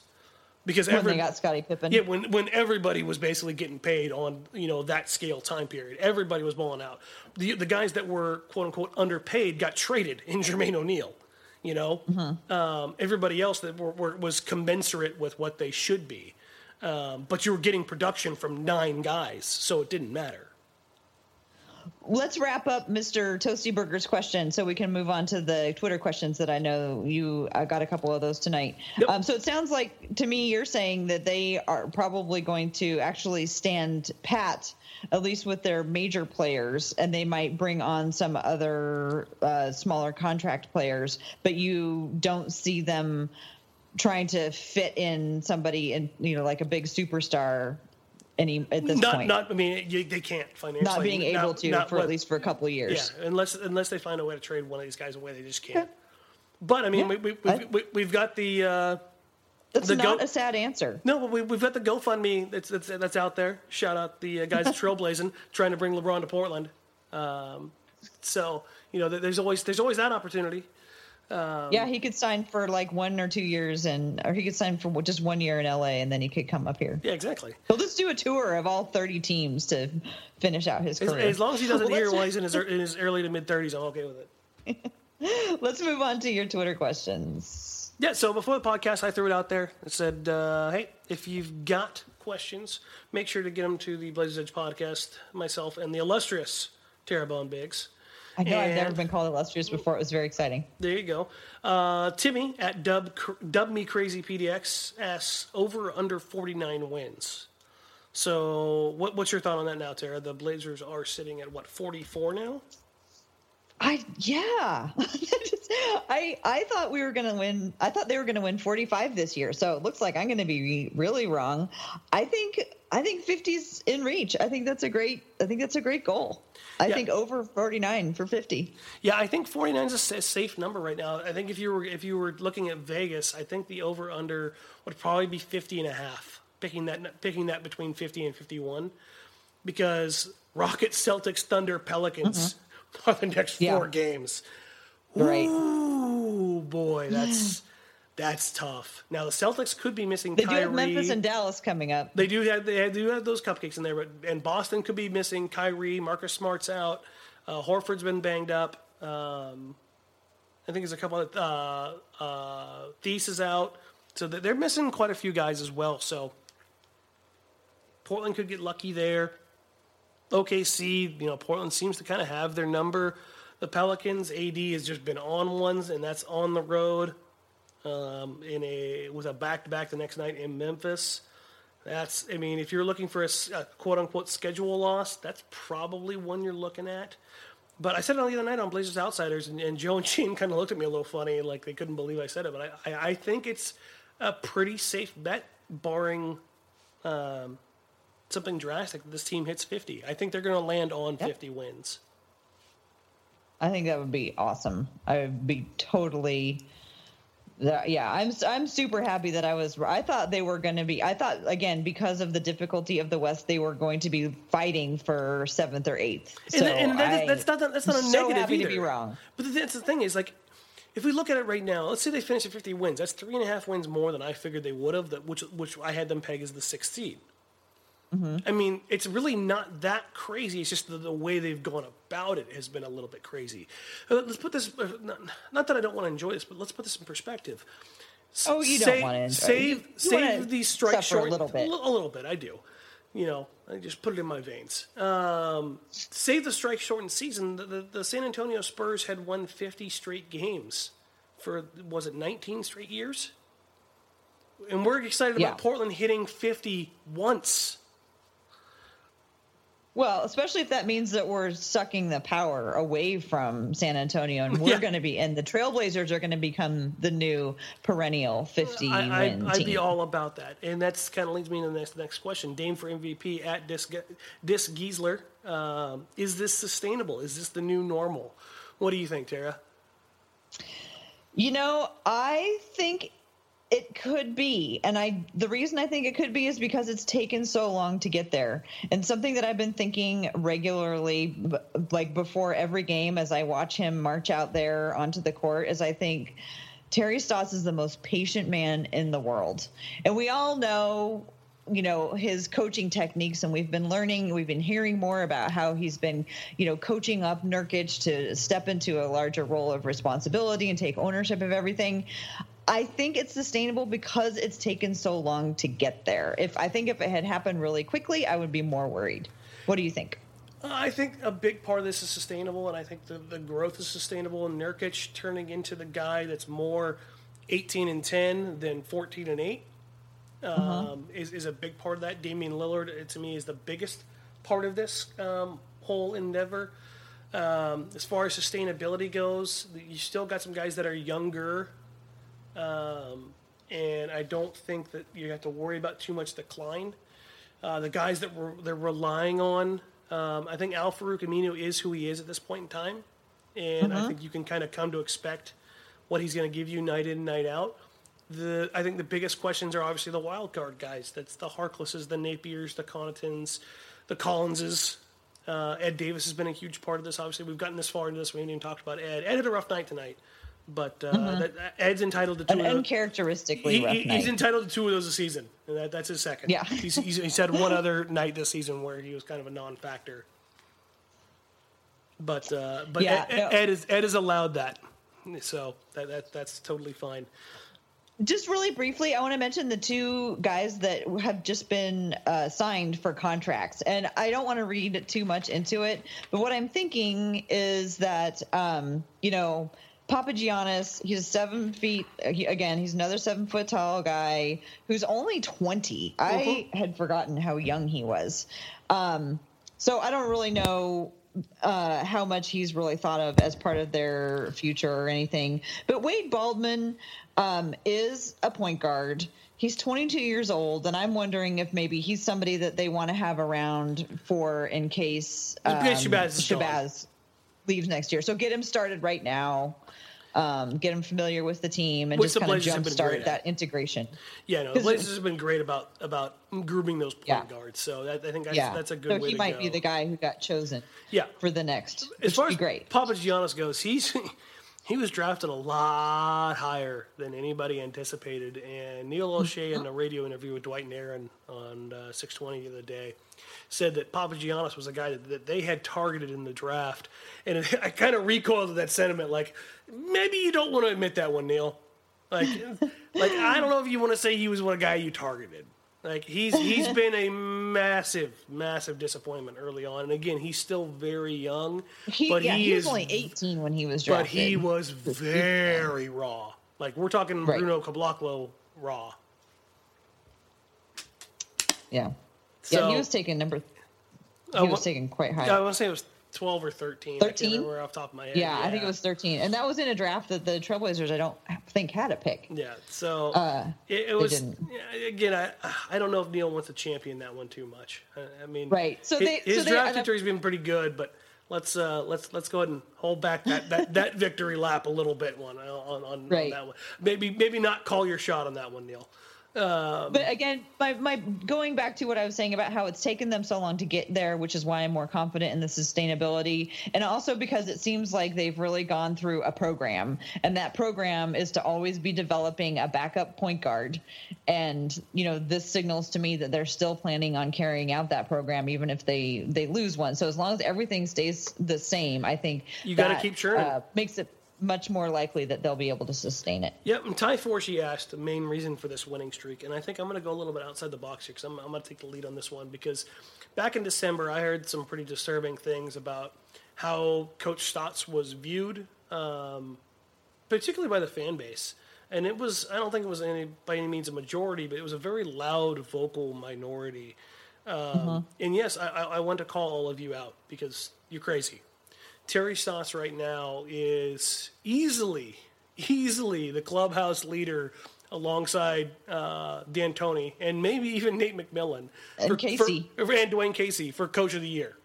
because every, when they got Scottie Pippen, yeah, when when everybody was basically getting paid on, you know, that scale time period, everybody was balling out. The the guys that were quote unquote underpaid got traded in Jermaine O'Neal, you know, mm-hmm. um, everybody else that were, were, was commensurate with what they should be, um, but you were getting production from nine guys, so it didn't matter. Let's wrap up Mister Toasty Burger's question so we can move on to the Twitter questions that I know you I got a couple of those tonight. Yep. Um, so it sounds like to me you're saying that they are probably going to actually stand pat, at least with their major players, and they might bring on some other uh, smaller contract players, but you don't see them trying to fit in somebody and, you know, like a big superstar any at this not, point. Not, I mean, you, they can't financially. Not being able not, to not for what, at least for a couple of years. Yeah, unless unless they find a way to trade one of these guys away, they just can't. Okay. But I mean, yeah, we, we, I, we we've got the. Uh, That's the not go- a sad answer. No, but we, we've got the GoFundMe that's that's, that's out there. Shout out the uh, guys at Trailblazing trying to bring LeBron to Portland. Um, so you know, there's always there's always that opportunity. Um, yeah, he could sign for like one or two years, and or he could sign for just one year in L A, and then he could come up here. Yeah, exactly. So let's do a tour of all thirty teams to finish out his career. As, as long as he doesn't well, hear while he's in his, in his early to mid thirties, I'm okay with it. Let's move on to your Twitter questions. Yeah, so before the podcast, I threw it out there and said, uh, hey, if you've got questions, make sure to get them to the Blazers Edge podcast, myself, and the illustrious Terabone Biggs. I know, and I've never been called illustrious before. It was very exciting. There you go. Uh, Timmy at Dub, Dub Me Crazy P D X asks, over or under forty-nine wins. So what, what's your thought on that now, Tara? The Blazers are sitting at, what, forty-four now? I yeah, I I thought we were going to win. I thought they were going to win forty-five this year. So it looks like I'm going to be really wrong. I think I think fifty's in reach. I think that's a great. I think that's a great goal. I yeah. think over forty-nine for fifty. Yeah, I think forty-nine is a safe number right now. I think if you were if you were looking at Vegas, I think the over under would probably be fifty and a half. Picking that picking that between fifty and fifty-one, because Rockets, Celtics, Thunder, Pelicans. Mm-hmm. Are the next yeah. four games. Right. Ooh, boy, that's that's tough. Now the Celtics could be missing. They Kyrie. do have Memphis and Dallas coming up. They do have they do have those cupcakes in there, but and Boston could be missing Kyrie. Marcus Smart's out. Uh, Horford's been banged up. Um, I think there's a couple of uh, uh, Thies is out, so they're missing quite a few guys as well. So Portland could get lucky there. O K C, you know, Portland seems to kind of have their number. The Pelicans, A D has just been on ones, and that's on the road. Um, in a with a back-to-back the next night in Memphis. That's, I mean, if you're looking for a, a quote-unquote schedule loss, that's probably one you're looking at. But I said it the other night on Blazers Outsiders, and, and Joe and Gene kind of looked at me a little funny, like they couldn't believe I said it. But I, I, I think it's a pretty safe bet, barring. Um, Something drastic. This team hits fifty. I think they're going to land on yep. fifty wins. I think that would be awesome. I would be totally. Yeah, I'm. I'm super happy that I was. I thought they were going to be. I thought again because of the difficulty of the West, they were going to be fighting for seventh or eighth. So and, and that is, that's not. That's not a so negative happy either. To be wrong. But that's the thing is like. If we look at it right now, let's say they finish at fifty wins. That's three and a half wins more than I figured they would have. That which which I had them peg as the sixth seed. I mean, it's really not that crazy. It's just the, the way they've gone about it has been a little bit crazy. Let's put this, not, not that I don't want to enjoy this, but let's put this in perspective. Oh, you save, don't want to enjoy Save, you, you save these strikes short. A little bit. A little bit, I do. You know, I just put it in my veins. Um, save the strike-shortened season. The, the, the San Antonio Spurs had won fifty straight games for, was it nineteen straight years? And we're excited yeah. about Portland hitting fifty once. Well, especially if that means that we're sucking the power away from San Antonio, and we're yeah. going to be, and the Trailblazers are going to become the new perennial fifty I, I, win I'd team. Be all about that, and that's kind of leads me to the next, next question. Dame for M V P at Disc Giesler. Um, is this sustainable? Is this the new normal? What do you think, Tara? You know, I think. It could be, and I. The reason I think it could be is because it's taken so long to get there. And something that I've been thinking regularly, b- like before every game, as I watch him march out there onto the court, is I think Terry Stotts is the most patient man in the world, and we all know. You know, his coaching techniques, and we've been learning, we've been hearing more about how he's been, you know, coaching up Nurkic to step into a larger role of responsibility and take ownership of everything. I think it's sustainable because it's taken so long to get there. If I think if it had happened really quickly, I would be more worried. What do you think? I think a big part of this is sustainable, and I think the, the growth is sustainable, and Nurkic turning into the guy that's more eighteen and ten than fourteen and eight. Uh-huh. Um, is, is a big part of that. Damian Lillard, to me, is the biggest part of this um, whole endeavor. Um, as far as sustainability goes, you still got some guys that are younger. Um, and I don't think that you have to worry about too much decline. Uh, the guys that we're, they're relying on, um, I think Al-Farouq Aminu is who he is at this point in time, and mm-hmm. I think you can kind of come to expect what he's going to give you night in, night out. The I think the biggest questions are obviously the wild card guys. That's the Harklesses, the Napiers, the Connaughtons, the Collinses. Uh, Ed Davis has been a huge part of this. Obviously, we've gotten this far into this. We haven't even talked about Ed. Ed had a rough night tonight, but uh, mm-hmm. that, Ed's entitled to two. An of those. uncharacteristically he, rough he, night. He's entitled to two of those a season, and that, that's his second. Yeah, he's, he's, he's had one other night this season where he was kind of a non-factor. But uh, but yeah, Ed, no. Ed is Ed is allowed that, so that, that that's totally fine. Just really briefly, I want to mention the two guys that have just been uh, signed for contracts. And I don't want to read too much into it. But what I'm thinking is that, um, you know, Papagiannis, he's seven feet. He, again, he's another seven foot tall guy who's only twenty. Mm-hmm. I had forgotten how young he was. Um, so I don't really know uh, how much he's really thought of as part of their future or anything. But Wade Baldwin Um, is a point guard. He's twenty-two years old, and I'm wondering if maybe he's somebody that they want to have around for in case um, Shabazz, Shabazz leaves next year. So get him started right now. Um, get him familiar with the team and Which just kind of jumpstart that integration. Yeah, no, the Blazers have been great about about grooming those point yeah. guards. So that, I think that's, yeah. that's a good so way to go. So he might be the guy who got chosen yeah. for the next. As far as great. Papagiannis goes, he's... He was drafted a lot higher than anybody anticipated, and Neil O'Shea in a radio interview with Dwight Nairn on uh, six twenty the other day said that Papagiannis was a guy that, that they had targeted in the draft, and it, I kind of recoiled at that sentiment, like, maybe you don't want to admit that one, Neil. Like, like I don't know if you want to say he was one guy you targeted. Like, he's he's been a massive, massive disappointment early on. And, again, he's still very young. He, but yeah, he, he was is, only eighteen when he was drafted. But he was very raw. Like, we're talking right. Bruno Caboclo raw. Yeah. So, yeah, he was taken number – he uh, was taken quite high. I want to say it was twelve or thirteen. thirteen? I can't remember off the top of my head. Yeah, yeah, I think it was thirteen. And that was in a draft that the Trailblazers, I don't think, had a pick. Yeah, so uh, it, it was, again, I I don't know if Neil wants to champion that one too much. I, I mean, right. so his, they, his so draft victory's been pretty good, but let's uh, let's let's go ahead and hold back that, that, that victory lap a little bit one on, on, right. on that one. Maybe, maybe not call your shot on that one, Neil. Um, but again, my, my going back to what I was saying about how it's taken them so long to get there, which is why I'm more confident in the sustainability. And also because it seems like they've really gone through a program, and that program is to always be developing a backup point guard. And, you know, this signals to me that they're still planning on carrying out that program, even if they, they lose one. So as long as everything stays the same, I think you got to keep churning. Uh, makes it much more likely that they'll be able to sustain it. Yep, and Ty Forshee asked the main reason for this winning streak, and I think I'm going to go a little bit outside the box here because I'm, I'm going to take the lead on this one, because back in December I heard some pretty disturbing things about how Coach Stotts was viewed, um, particularly by the fan base. And it was, I don't think it was any, by any means a majority, but it was a very loud, vocal minority. Um, mm-hmm. And yes, I, I want to call all of you out because you're crazy. Terry Stotts right now is easily, easily the clubhouse leader alongside uh, D'Antoni and maybe even Nate McMillan. And for, Casey. For, and Dwayne Casey for Coach of the Year.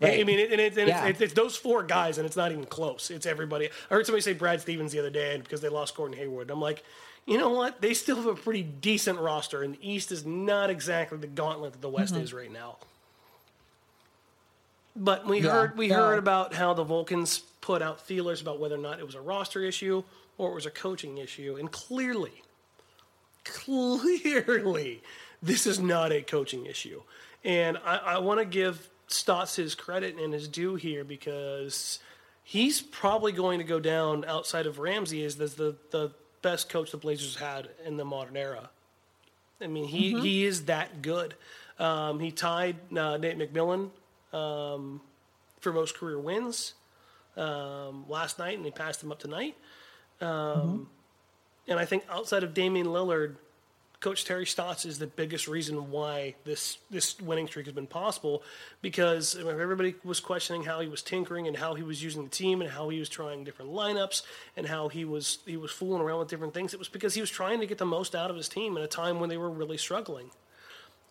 Right. I mean, and, it, and yeah. it's, it's those four guys, and it's not even close. It's everybody. I heard somebody say Brad Stevens the other day because they lost Gordon Hayward. I'm like, you know what? They still have a pretty decent roster, and the East is not exactly the gauntlet that the West mm-hmm. is right now. But we yeah, heard we yeah. heard about how the Vulcans put out feelers about whether or not it was a roster issue or it was a coaching issue. And clearly, clearly, this is not a coaching issue. And I, I want to give Stotts his credit and his due here, because he's probably going to go down outside of Ramsey as the, the best coach the Blazers had in the modern era. I mean, he, mm-hmm. he is that good. Um, he tied uh, Nate McMillan Um, for most career wins um, last night, and they passed him up tonight. Um, mm-hmm. And I think outside of Damian Lillard, Coach Terry Stotts is the biggest reason why this this winning streak has been possible, because everybody was questioning how he was tinkering and how he was using the team and how he was trying different lineups and how he was he was fooling around with different things. It was because he was trying to get the most out of his team at a time when they were really struggling.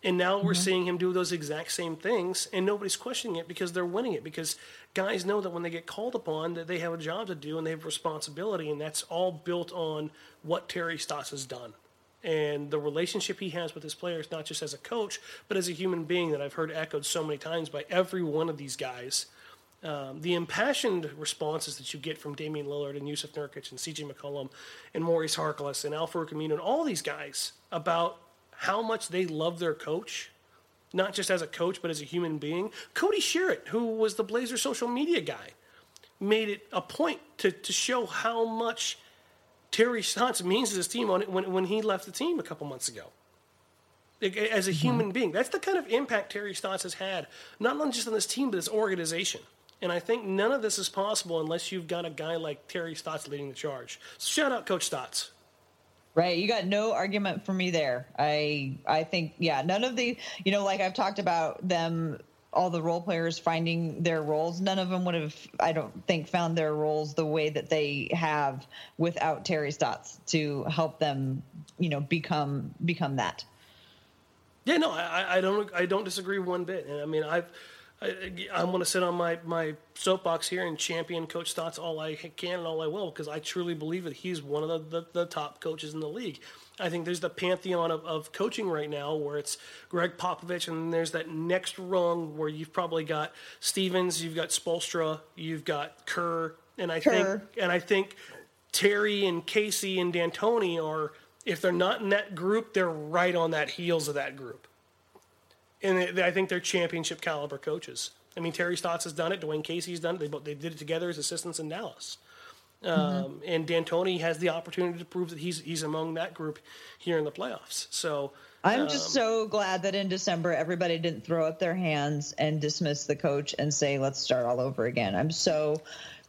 And now we're mm-hmm. seeing him do those exact same things, and nobody's questioning it because they're winning it, because guys know that when they get called upon that they have a job to do and they have responsibility, and that's all built on what Terry Stotts has done and the relationship he has with his players, not just as a coach, but as a human being, that I've heard echoed so many times by every one of these guys. Um, the impassioned responses that you get from Damian Lillard and Jusuf Nurkic and C J McCollum and Maurice Harkless and Al-Farouq Aminu and all these guys about how much they love their coach, not just as a coach, but as a human being. Cody Sherritt, who was the Blazers social media guy, made it a point to, to show how much Terry Stotts means to his team on it when, when he left the team a couple months ago. As a human mm-hmm. being, that's the kind of impact Terry Stotts has had, not only just on this team, but this organization. And I think none of this is possible unless you've got a guy like Terry Stotts leading the charge. So shout out Coach Stotts. Right. You got no argument for me there. I I think, yeah, none of the, you know, like I've talked about them, all the role players finding their roles. None of them would have, I don't think, found their roles the way that they have without Terry Stotts to help them, you know, become become that. Yeah, no, I, I don't I don't disagree one bit. And I mean, I've I, I'm going to sit on my, my soapbox here and champion Coach Stotts all I can and all I will, because I truly believe that he's one of the, the, the top coaches in the league. I think there's the pantheon of, of coaching right now where it's Greg Popovich, and there's that next rung where you've probably got Stevens, you've got Spoelstra, you've got Kerr, and I Kerr. think and I think Terry and Casey and D'Antoni are, if they're not in that group, they're right on that heels of that group. And I think they're championship caliber coaches. I mean, Terry Stotts has done it. Dwayne Casey's done it. They both, they did it together as assistants in Dallas. Um, mm-hmm. And D'Antoni has the opportunity to prove that he's he's among that group here in the playoffs. So I'm um, just so glad that in December everybody didn't throw up their hands and dismiss the coach and say, let's start all over again. I'm so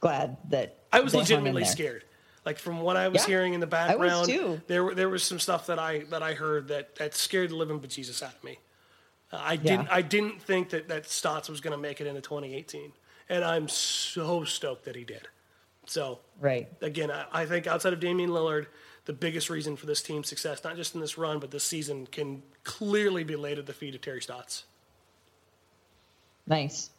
glad that I was legitimately scared. Like from what I was yeah, hearing in the background, I was too. there there was some stuff that I that I heard that that scared the living bejesus out of me. I didn't. Yeah. I didn't think that, that Stotts was going to make it into twenty eighteen, and I'm so stoked that he did. So, right again, I, I think outside of Damian Lillard, the biggest reason for this team's success, not just in this run but this season, can clearly be laid at the feet of Terry Stotts. Nice.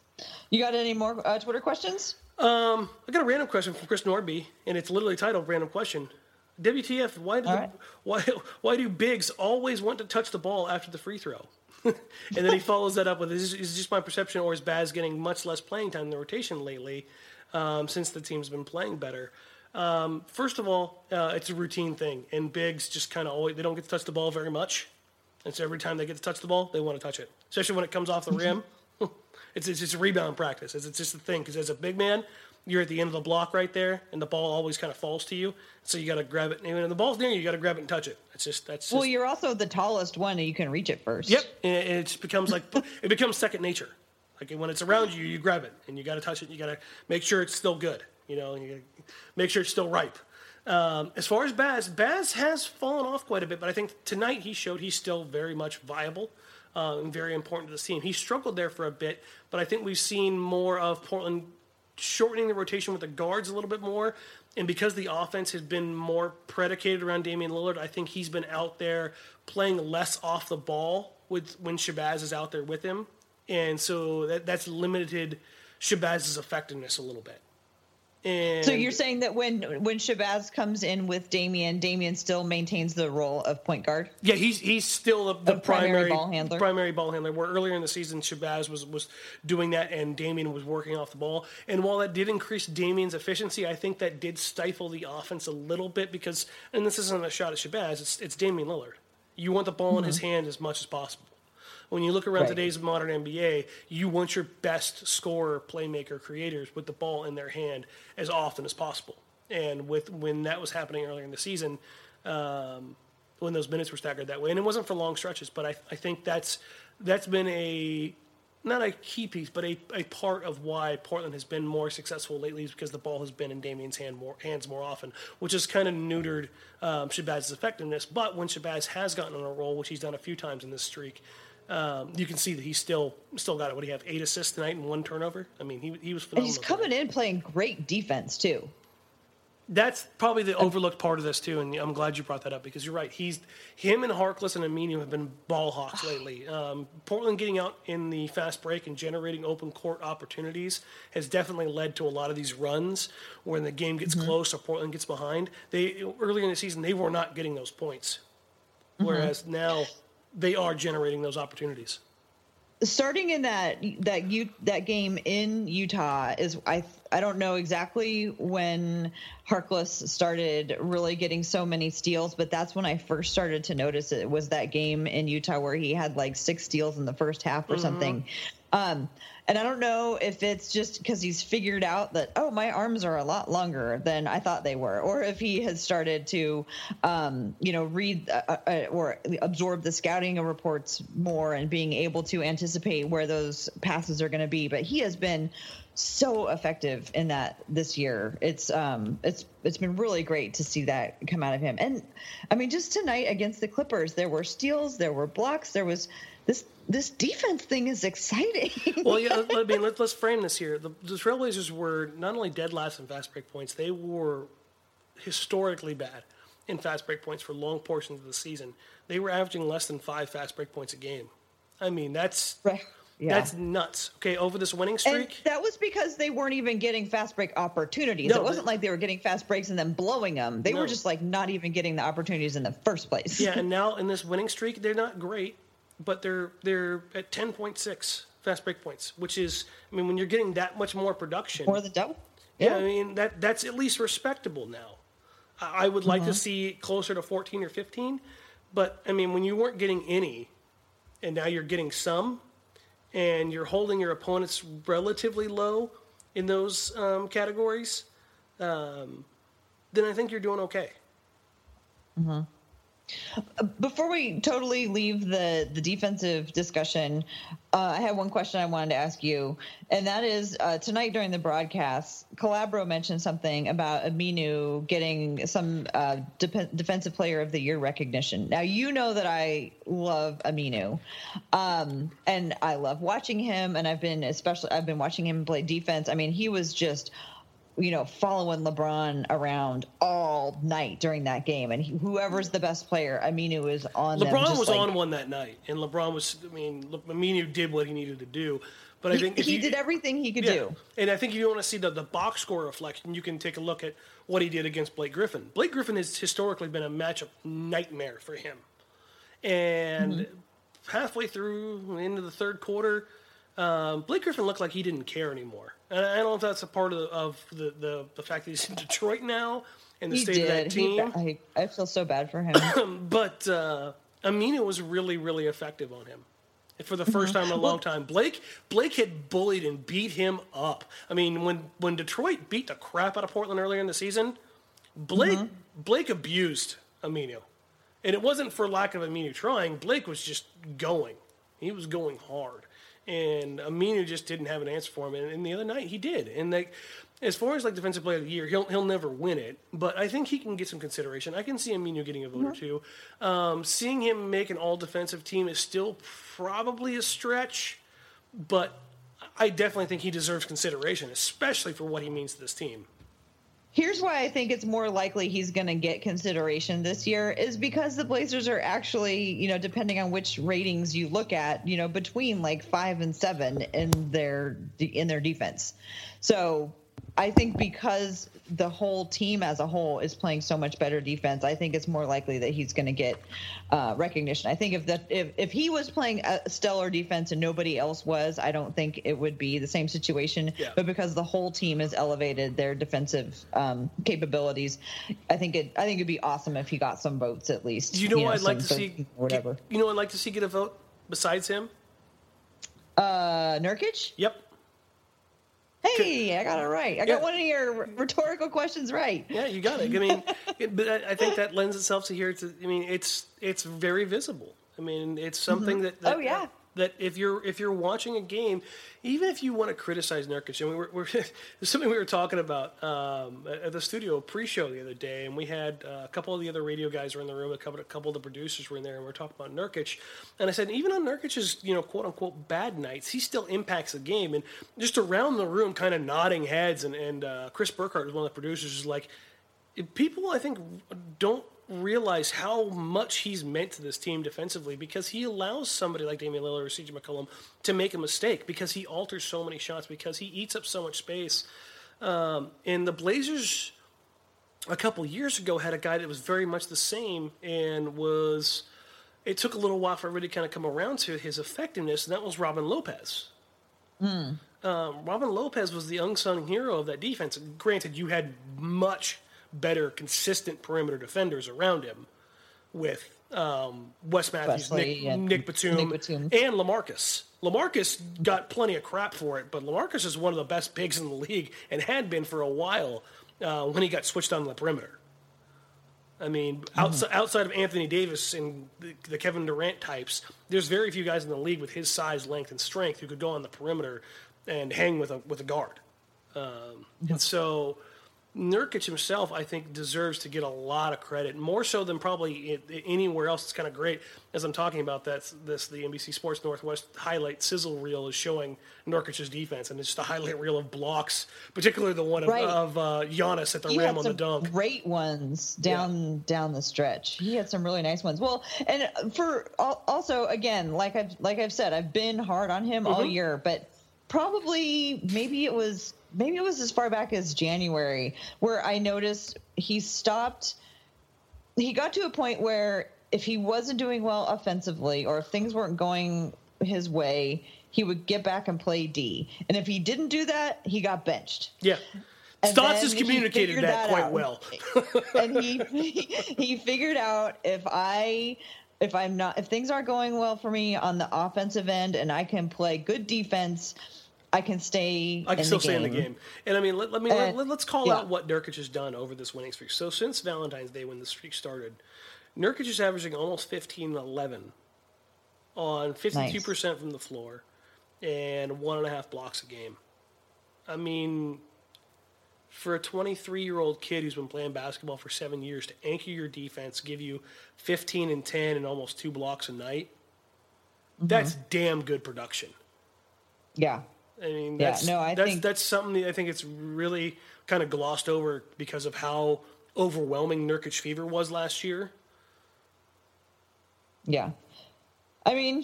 You got any more uh, Twitter questions? Um, I got a random question from Chris Norby, and it's literally titled "Random Question." W T F? Why do right. why why do bigs always want to touch the ball after the free throw? And then he follows that up with, is this just my perception, or is Baz getting much less playing time in the rotation lately um, since the team's been playing better? Um, first of all, uh, it's a routine thing, and bigs just kind of always, they don't get to touch the ball very much, and so every time they get to touch the ball, they want to touch it, especially when it comes off the rim. It's, it's just rebound practice. It's, it's just a thing, because as a big man, you're at the end of the block right there, and the ball always kind of falls to you. So you got to grab it. And when the ball's near you, you got to grab it and touch it. It's just that's. Just, well, you're also the tallest one, and you can reach it first. Yep, and it just becomes like it becomes second nature. Like when it's around you, you grab it, and you got to touch it. And you got to make sure it's still good. You know, and you gotta make sure it's still ripe. Um, as far as Baz, Baz has fallen off quite a bit, but I think tonight he showed he's still very much viable. Uh, and very important to this team. He struggled there for a bit, but I think we've seen more of Portland shortening the rotation with the guards a little bit more, and because the offense has been more predicated around Damian Lillard, I think he's been out there playing less off the ball with when Shabazz is out there with him, and so that that's limited Shabazz's effectiveness a little bit. And so you're saying that when when Shabazz comes in with Damian, Damian still maintains the role of point guard? Yeah, he's he's still the, the primary, primary ball handler. Primary ball handler. Where earlier in the season Shabazz was, was doing that, and Damian was working off the ball. And while that did increase Damian's efficiency, I think that did stifle the offense a little bit because, and this isn't a shot at Shabazz, it's it's Damian Lillard. You want the ball mm-hmm. in his hand as much as possible. When you look around right. today's modern N B A, you want your best scorer, playmaker, creators with the ball in their hand as often as possible. And with when that was happening earlier in the season, um, when those minutes were staggered that way, and it wasn't for long stretches, but I, I think that's that's been a not a key piece, but a, a part of why Portland has been more successful lately is because the ball has been in Damian's hand more, hands more often, which has kind of neutered um, Shabazz's effectiveness. But when Shabazz has gotten on a roll, which he's done a few times in this streak, um, you can see that he's still still got it. What do you have, eight assists tonight and one turnover? I mean, he he was phenomenal. And he's coming tonight in playing great defense, too. That's probably the overlooked part of this, too, and I'm glad you brought that up because you're right. He's Him and Harkless and Aminu have been ball hawks lately. Um, Portland getting out in the fast break and generating open court opportunities has definitely led to a lot of these runs where the game gets mm-hmm. close or Portland gets behind. They Earlier in the season, they were not getting those points, whereas mm-hmm. now they are generating those opportunities. Starting in that that U, that game in Utah is I I don't know exactly when Harkless started really getting so many steals, but that's when I first started to notice it was that game in Utah where he had like six steals in the first half or mm-hmm. something. Um, and I don't know if it's just because he's figured out that, oh, my arms are a lot longer than I thought they were, or if he has started to, um, you know, read uh, uh, or absorb the scouting reports more and being able to anticipate where those passes are going to be. But he has been so effective in that this year. It's um, it's it's been really great to see that come out of him. And I mean, just tonight against the Clippers, there were steals, there were blocks, there was this. This defense thing is exciting. Well, yeah, I mean, let, let's frame this here. The, the Trailblazers were not only dead last in fast break points, they were historically bad in fast break points for long portions of the season. They were averaging less than five fast break points a game. I mean, that's right. Yeah. That's nuts. Okay, over this winning streak. And that was because they weren't even getting fast break opportunities. No, it wasn't but, like they were getting fast breaks and then blowing them. They no. were just like not even getting the opportunities in the first place. Yeah, and now in this winning streak, they're not great. But they're they're at ten point six fast break points, which is, I mean, when you're getting that much more production. More than double? Yeah. yeah I mean, that that's at least respectable now. I, I would like mm-hmm. to see closer to fourteen or fifteen. But, I mean, when you weren't getting any, and now you're getting some, and you're holding your opponents relatively low in those um, categories, um, then I think you're doing okay. Mm-hmm. Before we totally leave the, the defensive discussion, uh, I have one question I wanted to ask you, and that is uh, tonight during the broadcast, Calabro mentioned something about Aminu getting some uh, de- Defensive Player of the Year recognition. Now, you know that I love Aminu, um, and I love watching him, and I've been especially I've been watching him play defense. I mean, he was just, you know, following LeBron around all night during that game. And he, whoever's the best player, Aminu is on LeBron them. LeBron was like, on one that night. And LeBron was, I mean, Aminu did what he needed to do. But I think he, if he you, did everything he could yeah. do. And I think if you want to see the, the box score reflection, you can take a look at what he did against Blake Griffin. Blake Griffin has historically been a matchup nightmare for him. And mm-hmm. halfway through, into the third quarter, Um, Blake Griffin looked like he didn't care anymore. And I don't know if that's a part of the, of the, the, the fact that he's in Detroit now and the he state did. of that team. He, I, I feel so bad for him. but uh, Aminu was really, really effective on him for the first time in a long well, time. Blake Blake had bullied and beat him up. I mean, when, when Detroit beat the crap out of Portland earlier in the season, Blake mm-hmm. Blake abused Aminu. And it wasn't for lack of Aminu trying. Blake was just going. He was going hard. And Aminu just didn't have an answer for him. And, and the other night he did. And like, as far as like defensive player of the year, he'll he'll never win it. But I think he can get some consideration. I can see Aminu getting a vote mm-hmm. or two. Um, seeing him make an all defensive team is still probably a stretch, but I definitely think he deserves consideration, especially for what he means to this team. Here's why I think it's more likely he's going to get consideration this year is because the Blazers are actually, you know, depending on which ratings you look at, you know, between like five and seven in their in their defense. So I think because the whole team as a whole is playing so much better defense, I think it's more likely that he's going to get uh, recognition. I think if that if, if he was playing a stellar defense and nobody else was, I don't think it would be the same situation. Yeah. But because the whole team has elevated their defensive um, capabilities, I think it I think it'd be awesome if he got some votes at least. You know, you know I'd like to see whatever. Get, you know, I'd like to see get a vote besides him. Uh, Nurkic. Yep. Hey, I got it right. I got yeah. one of your rhetorical questions right. Yeah, you got it. I mean, it, but I, I think that lends itself to here. To, I mean, it's it's very visible. I mean, it's something mm-hmm. that, that, oh, yeah. that that if you're if you're watching a game, even if you want to criticize Nurkic, and we were, we're something we were talking about um, at the studio pre-show the other day, and we had uh, a couple of the other radio guys were in the room, a couple, a couple of the producers were in there, and we were talking about Nurkic, and I said even on Nurkic's you know quote unquote bad nights, he still impacts the game, and just around the room, kind of nodding heads, and and uh, Chris Burkhart was one of the producers, is like people I think don't realize how much he's meant to this team defensively because he allows somebody like Damian Lillard or C J McCollum to make a mistake because he alters so many shots, because he eats up so much space. Um, and the Blazers a couple years ago had a guy that was very much the same, and was it took a little while for everybody to kind of come around to his effectiveness, and that was Robin Lopez. Mm. Um, Robin Lopez was the unsung hero of that defense. Granted, you had much better, consistent perimeter defenders around him with um, Wes Matthews, Nick, yeah. Nick, Batum, Nick Batum, and LaMarcus. LaMarcus got plenty of crap for it, but LaMarcus is one of the best bigs in the league and had been for a while uh, when he got switched on the perimeter. I mean, mm-hmm. outside, outside of Anthony Davis and the, the Kevin Durant types, there's very few guys in the league with his size, length, and strength who could go on the perimeter and hang with a, with a guard. Um, and so... Nurkic himself, I think, deserves to get a lot of credit, more so than probably it, it, anywhere else. It's kind of great, as I'm talking about that, this the N B C Sports Northwest highlight sizzle reel is showing Nurkic's defense, and it's just a highlight reel of blocks, particularly the one of, right. of uh, Giannis at the he rim on the dunk. Great ones down yeah. down the stretch. He had some really nice ones. Well, and for also again, like I've like I've said, I've been hard on him mm-hmm. all year, but probably maybe it was. Maybe it was as far back as January where I noticed he stopped. He got to a point where if he wasn't doing well offensively or if things weren't going his way, he would get back and play D. And if he didn't do that, he got benched. Yeah. Stotts has communicated that, that quite out. well. And he, he figured out if I... If I'm not, if things aren't going well for me on the offensive end and I can play good defense, I can stay. I can in still the game. stay in the game. And I mean, let, let me uh, let, let's call yeah. out what Nurkic has done over this winning streak. So since Valentine's Day, when the streak started, Nurkic is averaging almost fifteen and eleven on fifty-two percent from the floor and one and a half blocks a game. I mean, for a twenty-three-year-old kid who's been playing basketball for seven years to anchor your defense, give you fifteen and ten and almost two blocks a night, mm-hmm. that's damn good production. Yeah. I mean, that's, yeah, no, I that's, think... that's something that I think it's really kind of glossed over because of how overwhelming Nurkic fever was last year. Yeah. I mean,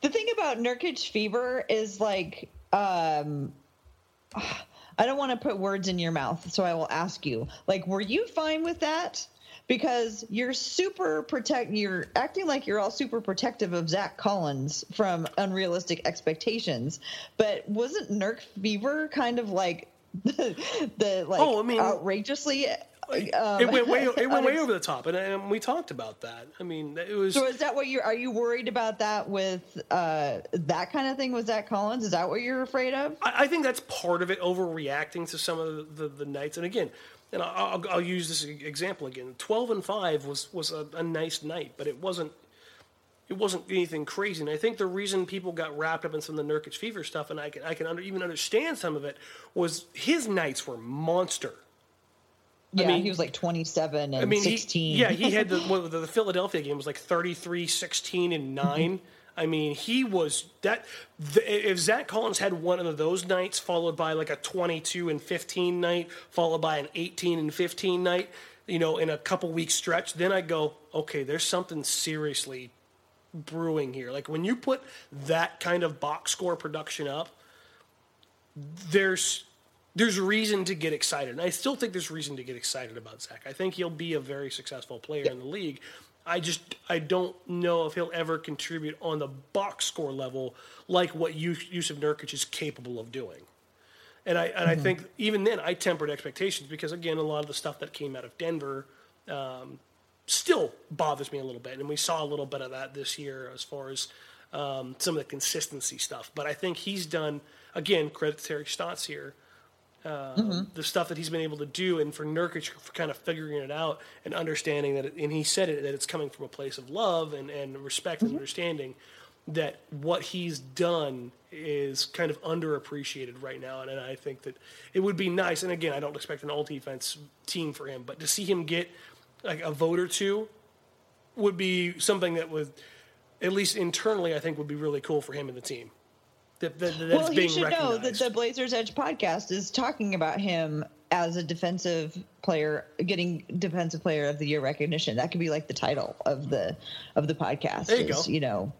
the thing about Nurkic fever is like... Um, I don't want to put words in your mouth, so I will ask you, like, were you fine with that? Because you're super protect, you're acting like you're all super protective of Zach Collins from unrealistic expectations. But wasn't Nurk fever kind of like the, the like oh, I mean, outrageously? Um, it went way, it went way over the top, and, and we talked about that. I mean, it was. So is that what you are you worried about that with uh, that kind of thing with Zach Collins? Is that what you're afraid of? I, I think that's part of it, overreacting to some of the, the, the nights, and again. And I'll, I'll use this example again. Twelve and five was, was a, a nice night, but it wasn't it wasn't anything crazy. And I think the reason people got wrapped up in some of the Nurkic fever stuff, and I can I can under, even understand some of it, was his nights were monster. Yeah, I mean, he was like twenty-seven and I mean, sixteen. He, yeah, he had the, well, the Philadelphia game was like thirty-three, sixteen, and nine. I mean, he was that. The, if Zach Collins had one of those nights, followed by like a twenty-two and fifteen night, followed by an eighteen and fifteen night, you know, in a couple weeks stretch, then I go, okay, there's something seriously brewing here. Like when you put that kind of box score production up, there's there's reason to get excited. And I still think there's reason to get excited about Zach. I think he'll be a very successful player in the league. I just I don't know if he'll ever contribute on the box score level like what Jusuf Nurkic is capable of doing. And I and mm-hmm. I think even then I tempered expectations because, again, a lot of the stuff that came out of Denver um, still bothers me a little bit. And we saw a little bit of that this year as far as um, some of the consistency stuff. But I think he's done, again, credit to Terry Stotts here, Uh, mm-hmm. the stuff that he's been able to do, and for Nurkic for kind of figuring it out and understanding that, it, and he said it, that it's coming from a place of love and, and respect mm-hmm. and understanding. that what he's done is kind of underappreciated right now. And, and I think that it would be nice. And again, I don't expect an all-defense team for him, but to see him get like a vote or two would be something that would, at least internally, I think would be really cool for him and the team. That, that, that well, being you should recognized. Know that the Blazers Edge podcast is talking about him as a defensive player, getting defensive player of the year recognition. That could be like the title of the of the podcast. There you is, go. You know,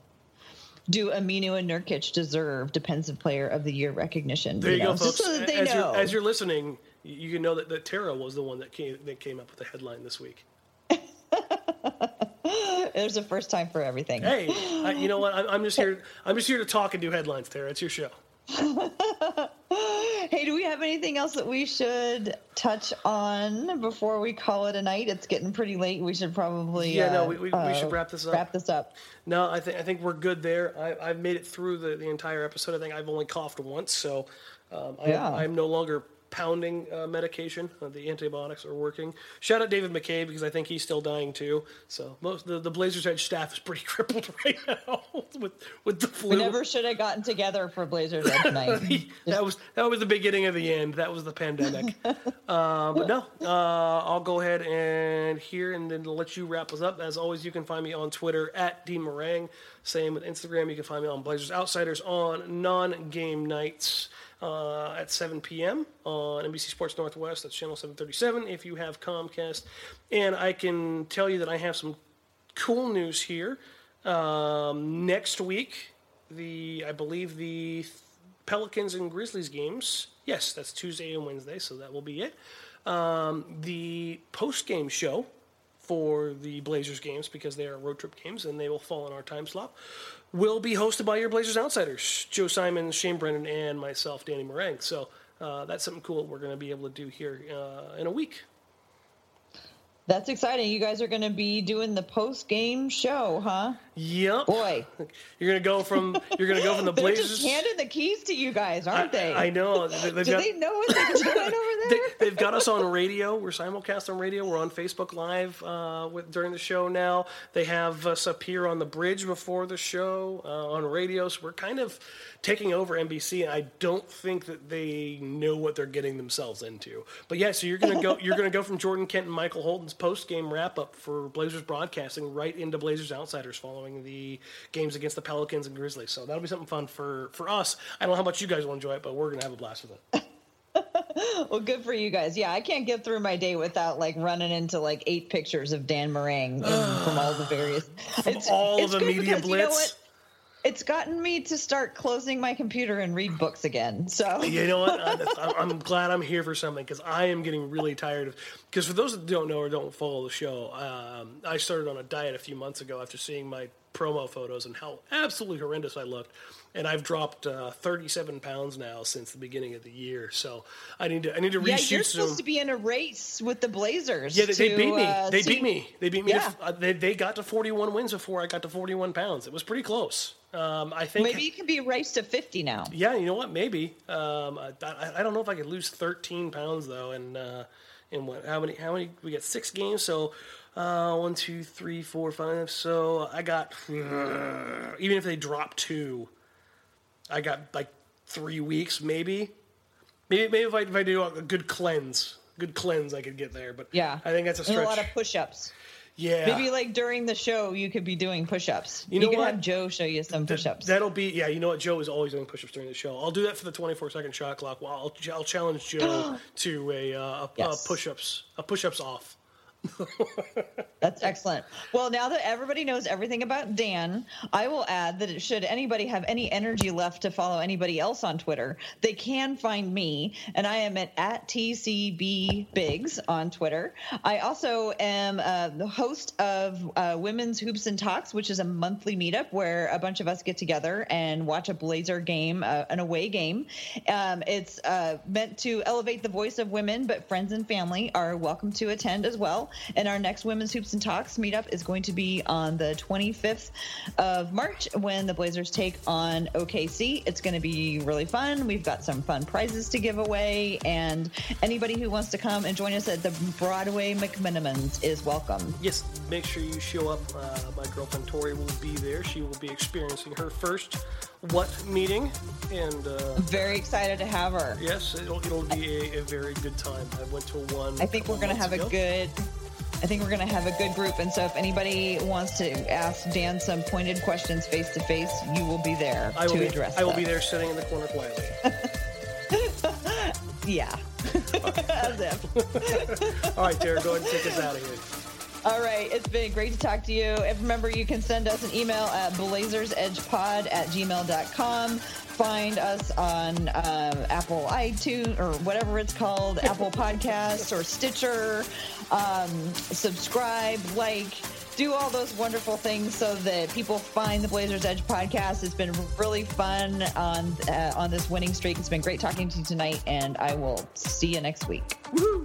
do Aminu and Nurkic deserve defensive player of the year recognition? There you, you know? Go, folks. So, so that they as, know. You're, as you're listening, you can know that, that Tara was the one that came that came up with the headline this week. There's a first time for everything. Hey, I, you know what? I'm, I'm just here. I'm just here to talk and do headlines, Tara. It's your show. Hey, do we have anything else that we should touch on before we call it a night? It's getting pretty late. We should probably yeah. No, we we, uh, we should wrap this up. Wrap this up. No, I think I think we're good there. I, I've made it through the, the entire episode. I think I've only coughed once, so um, I, yeah. I'm no longer pounding uh, medication. Uh, the antibiotics are working. Shout out David McKay, because I think he's still dying too. So most the, the Blazers Edge staff is pretty crippled right now with with the flu. We never should have gotten together for Blazers Edge tonight. that was that was the beginning of the end. That was the pandemic. uh, but no, uh, I'll go ahead and here and then let you wrap us up. As always, you can find me on Twitter at D Marang. Same with Instagram. You can find me on Blazers Outsiders on non-game nights. Uh, at seven p.m. on N B C Sports Northwest. That's channel seven thirty-seven if you have Comcast. And I can tell you that I have some cool news here. Um, next week, the I believe the Pelicans and Grizzlies games. Yes, that's Tuesday and Wednesday, so that will be it. Um, the post-game show for the Blazers games, because they are road trip games and they will fall in our time slot, will be hosted by your Blazers Outsiders, Joe Simon, Shane Brennan, and myself, Danny Marang. So uh, that's something cool that we're going to be able to do here uh, in a week. That's exciting. You guys are going to be doing the post-game show, huh? Yep. Boy, you're going to go from you're going to go from the Blazers. They're just handing the keys to you guys, aren't I, they? I know. Do got, they know what they're doing over there? They, they've got us on radio. We're simulcast on radio. We're on Facebook Live uh, with, during the show now. They have us up here on the bridge before the show uh, on radio. So we're kind of taking over N B C. And I don't think that they know what they're getting themselves into. But yeah, so you're going to go you're going to go from Jordan Kent and Michael Holden's post-game wrap-up for Blazers broadcasting right into Blazers Outsiders following the games against the Pelicans and Grizzlies. So that'll be something fun for, for us. I don't know how much you guys will enjoy it, but we're going to have a blast with it. Well, good for you guys. Yeah, I can't get through my day without, like, running into, like, eight pictures of Dan Marang and, from all the various... From it's, all it's of the media because, blitz. You know what? It's gotten me to start closing my computer and read books again. So you know what? I, I'm glad I'm here for something, because I am getting really tired of. Because for those that don't know or don't follow the show, um, I started on a diet a few months ago after seeing my promo photos and how absolutely horrendous I looked, and I've dropped uh, thirty-seven pounds now since the beginning of the year. So I need to I need to reshoot. Yeah, you're supposed some... to be in a race with the Blazers. Yeah, they, to, they beat me. Uh, they see... beat me. They beat me. Yeah. To, uh, they they got to forty-one wins before I got to forty-one pounds. It was pretty close. Um, I think maybe you can be raised to fifty now. Yeah, you know what? Maybe. Um, I, I, I don't know if I could lose thirteen pounds though. And uh, and what? How many? How many? We got six games. So uh, one, two, three, four, five. So I got uh, even if they drop two, I got like three weeks maybe. Maybe maybe if I if I do a good cleanse, good cleanse, I could get there. But yeah, I think that's a stretch. And a lot of push-ups. Yeah. Maybe like during the show, you could be doing push-ups. You, know you can have Joe show you some Th- push-ups. That'll be, yeah, you know what? Joe is always doing push-ups during the show. I'll do that for the twenty-four second shot clock. Well, I'll, I'll challenge Joe to a, uh, yes. a push-ups, a push-ups off. That's excellent. Well, now that everybody knows everything about Dan, I will add that should anybody have any energy left to follow anybody else on Twitter, they can find me, and I am at, at T C B Biggs on Twitter. I also am uh, the host of uh, Women's Hoops and Talks, which is a monthly meetup where a bunch of us get together and watch a Blazer game, uh, an away game. Um, it's uh, meant to elevate the voice of women, but friends and family are welcome to attend as well. And our next Women's Hoops and Talks meetup is going to be on the twenty-fifth of March when the Blazers take on O K C. It's going to be really fun. We've got some fun prizes to give away, and anybody who wants to come and join us at the Broadway McMenamins is welcome. Yes, make sure you show up. Uh, my girlfriend Tori will be there. She will be experiencing her first What meeting, and uh, very excited to have her. Yes, it'll, it'll be a, a very good time. I went to one. I think we're going to have ago. a good. I think we're going to have a good group, and so if anybody wants to ask Dan some pointed questions face-to-face, you will be there I will to be, address I will them. be there sitting in the corner quietly. Yeah. As if. All right, Tara, go ahead and take us out of here. All right. It's been great to talk to you. And remember, you can send us an email at blazers edge pod at gmail dot com. Find us on uh, Apple iTunes or whatever it's called, Apple Podcasts or Stitcher. Um, subscribe, like, do all those wonderful things so that people find the Blazers Edge podcast. It's been really fun on, uh, on this winning streak. It's been great talking to you tonight, and I will see you next week. Woo-hoo.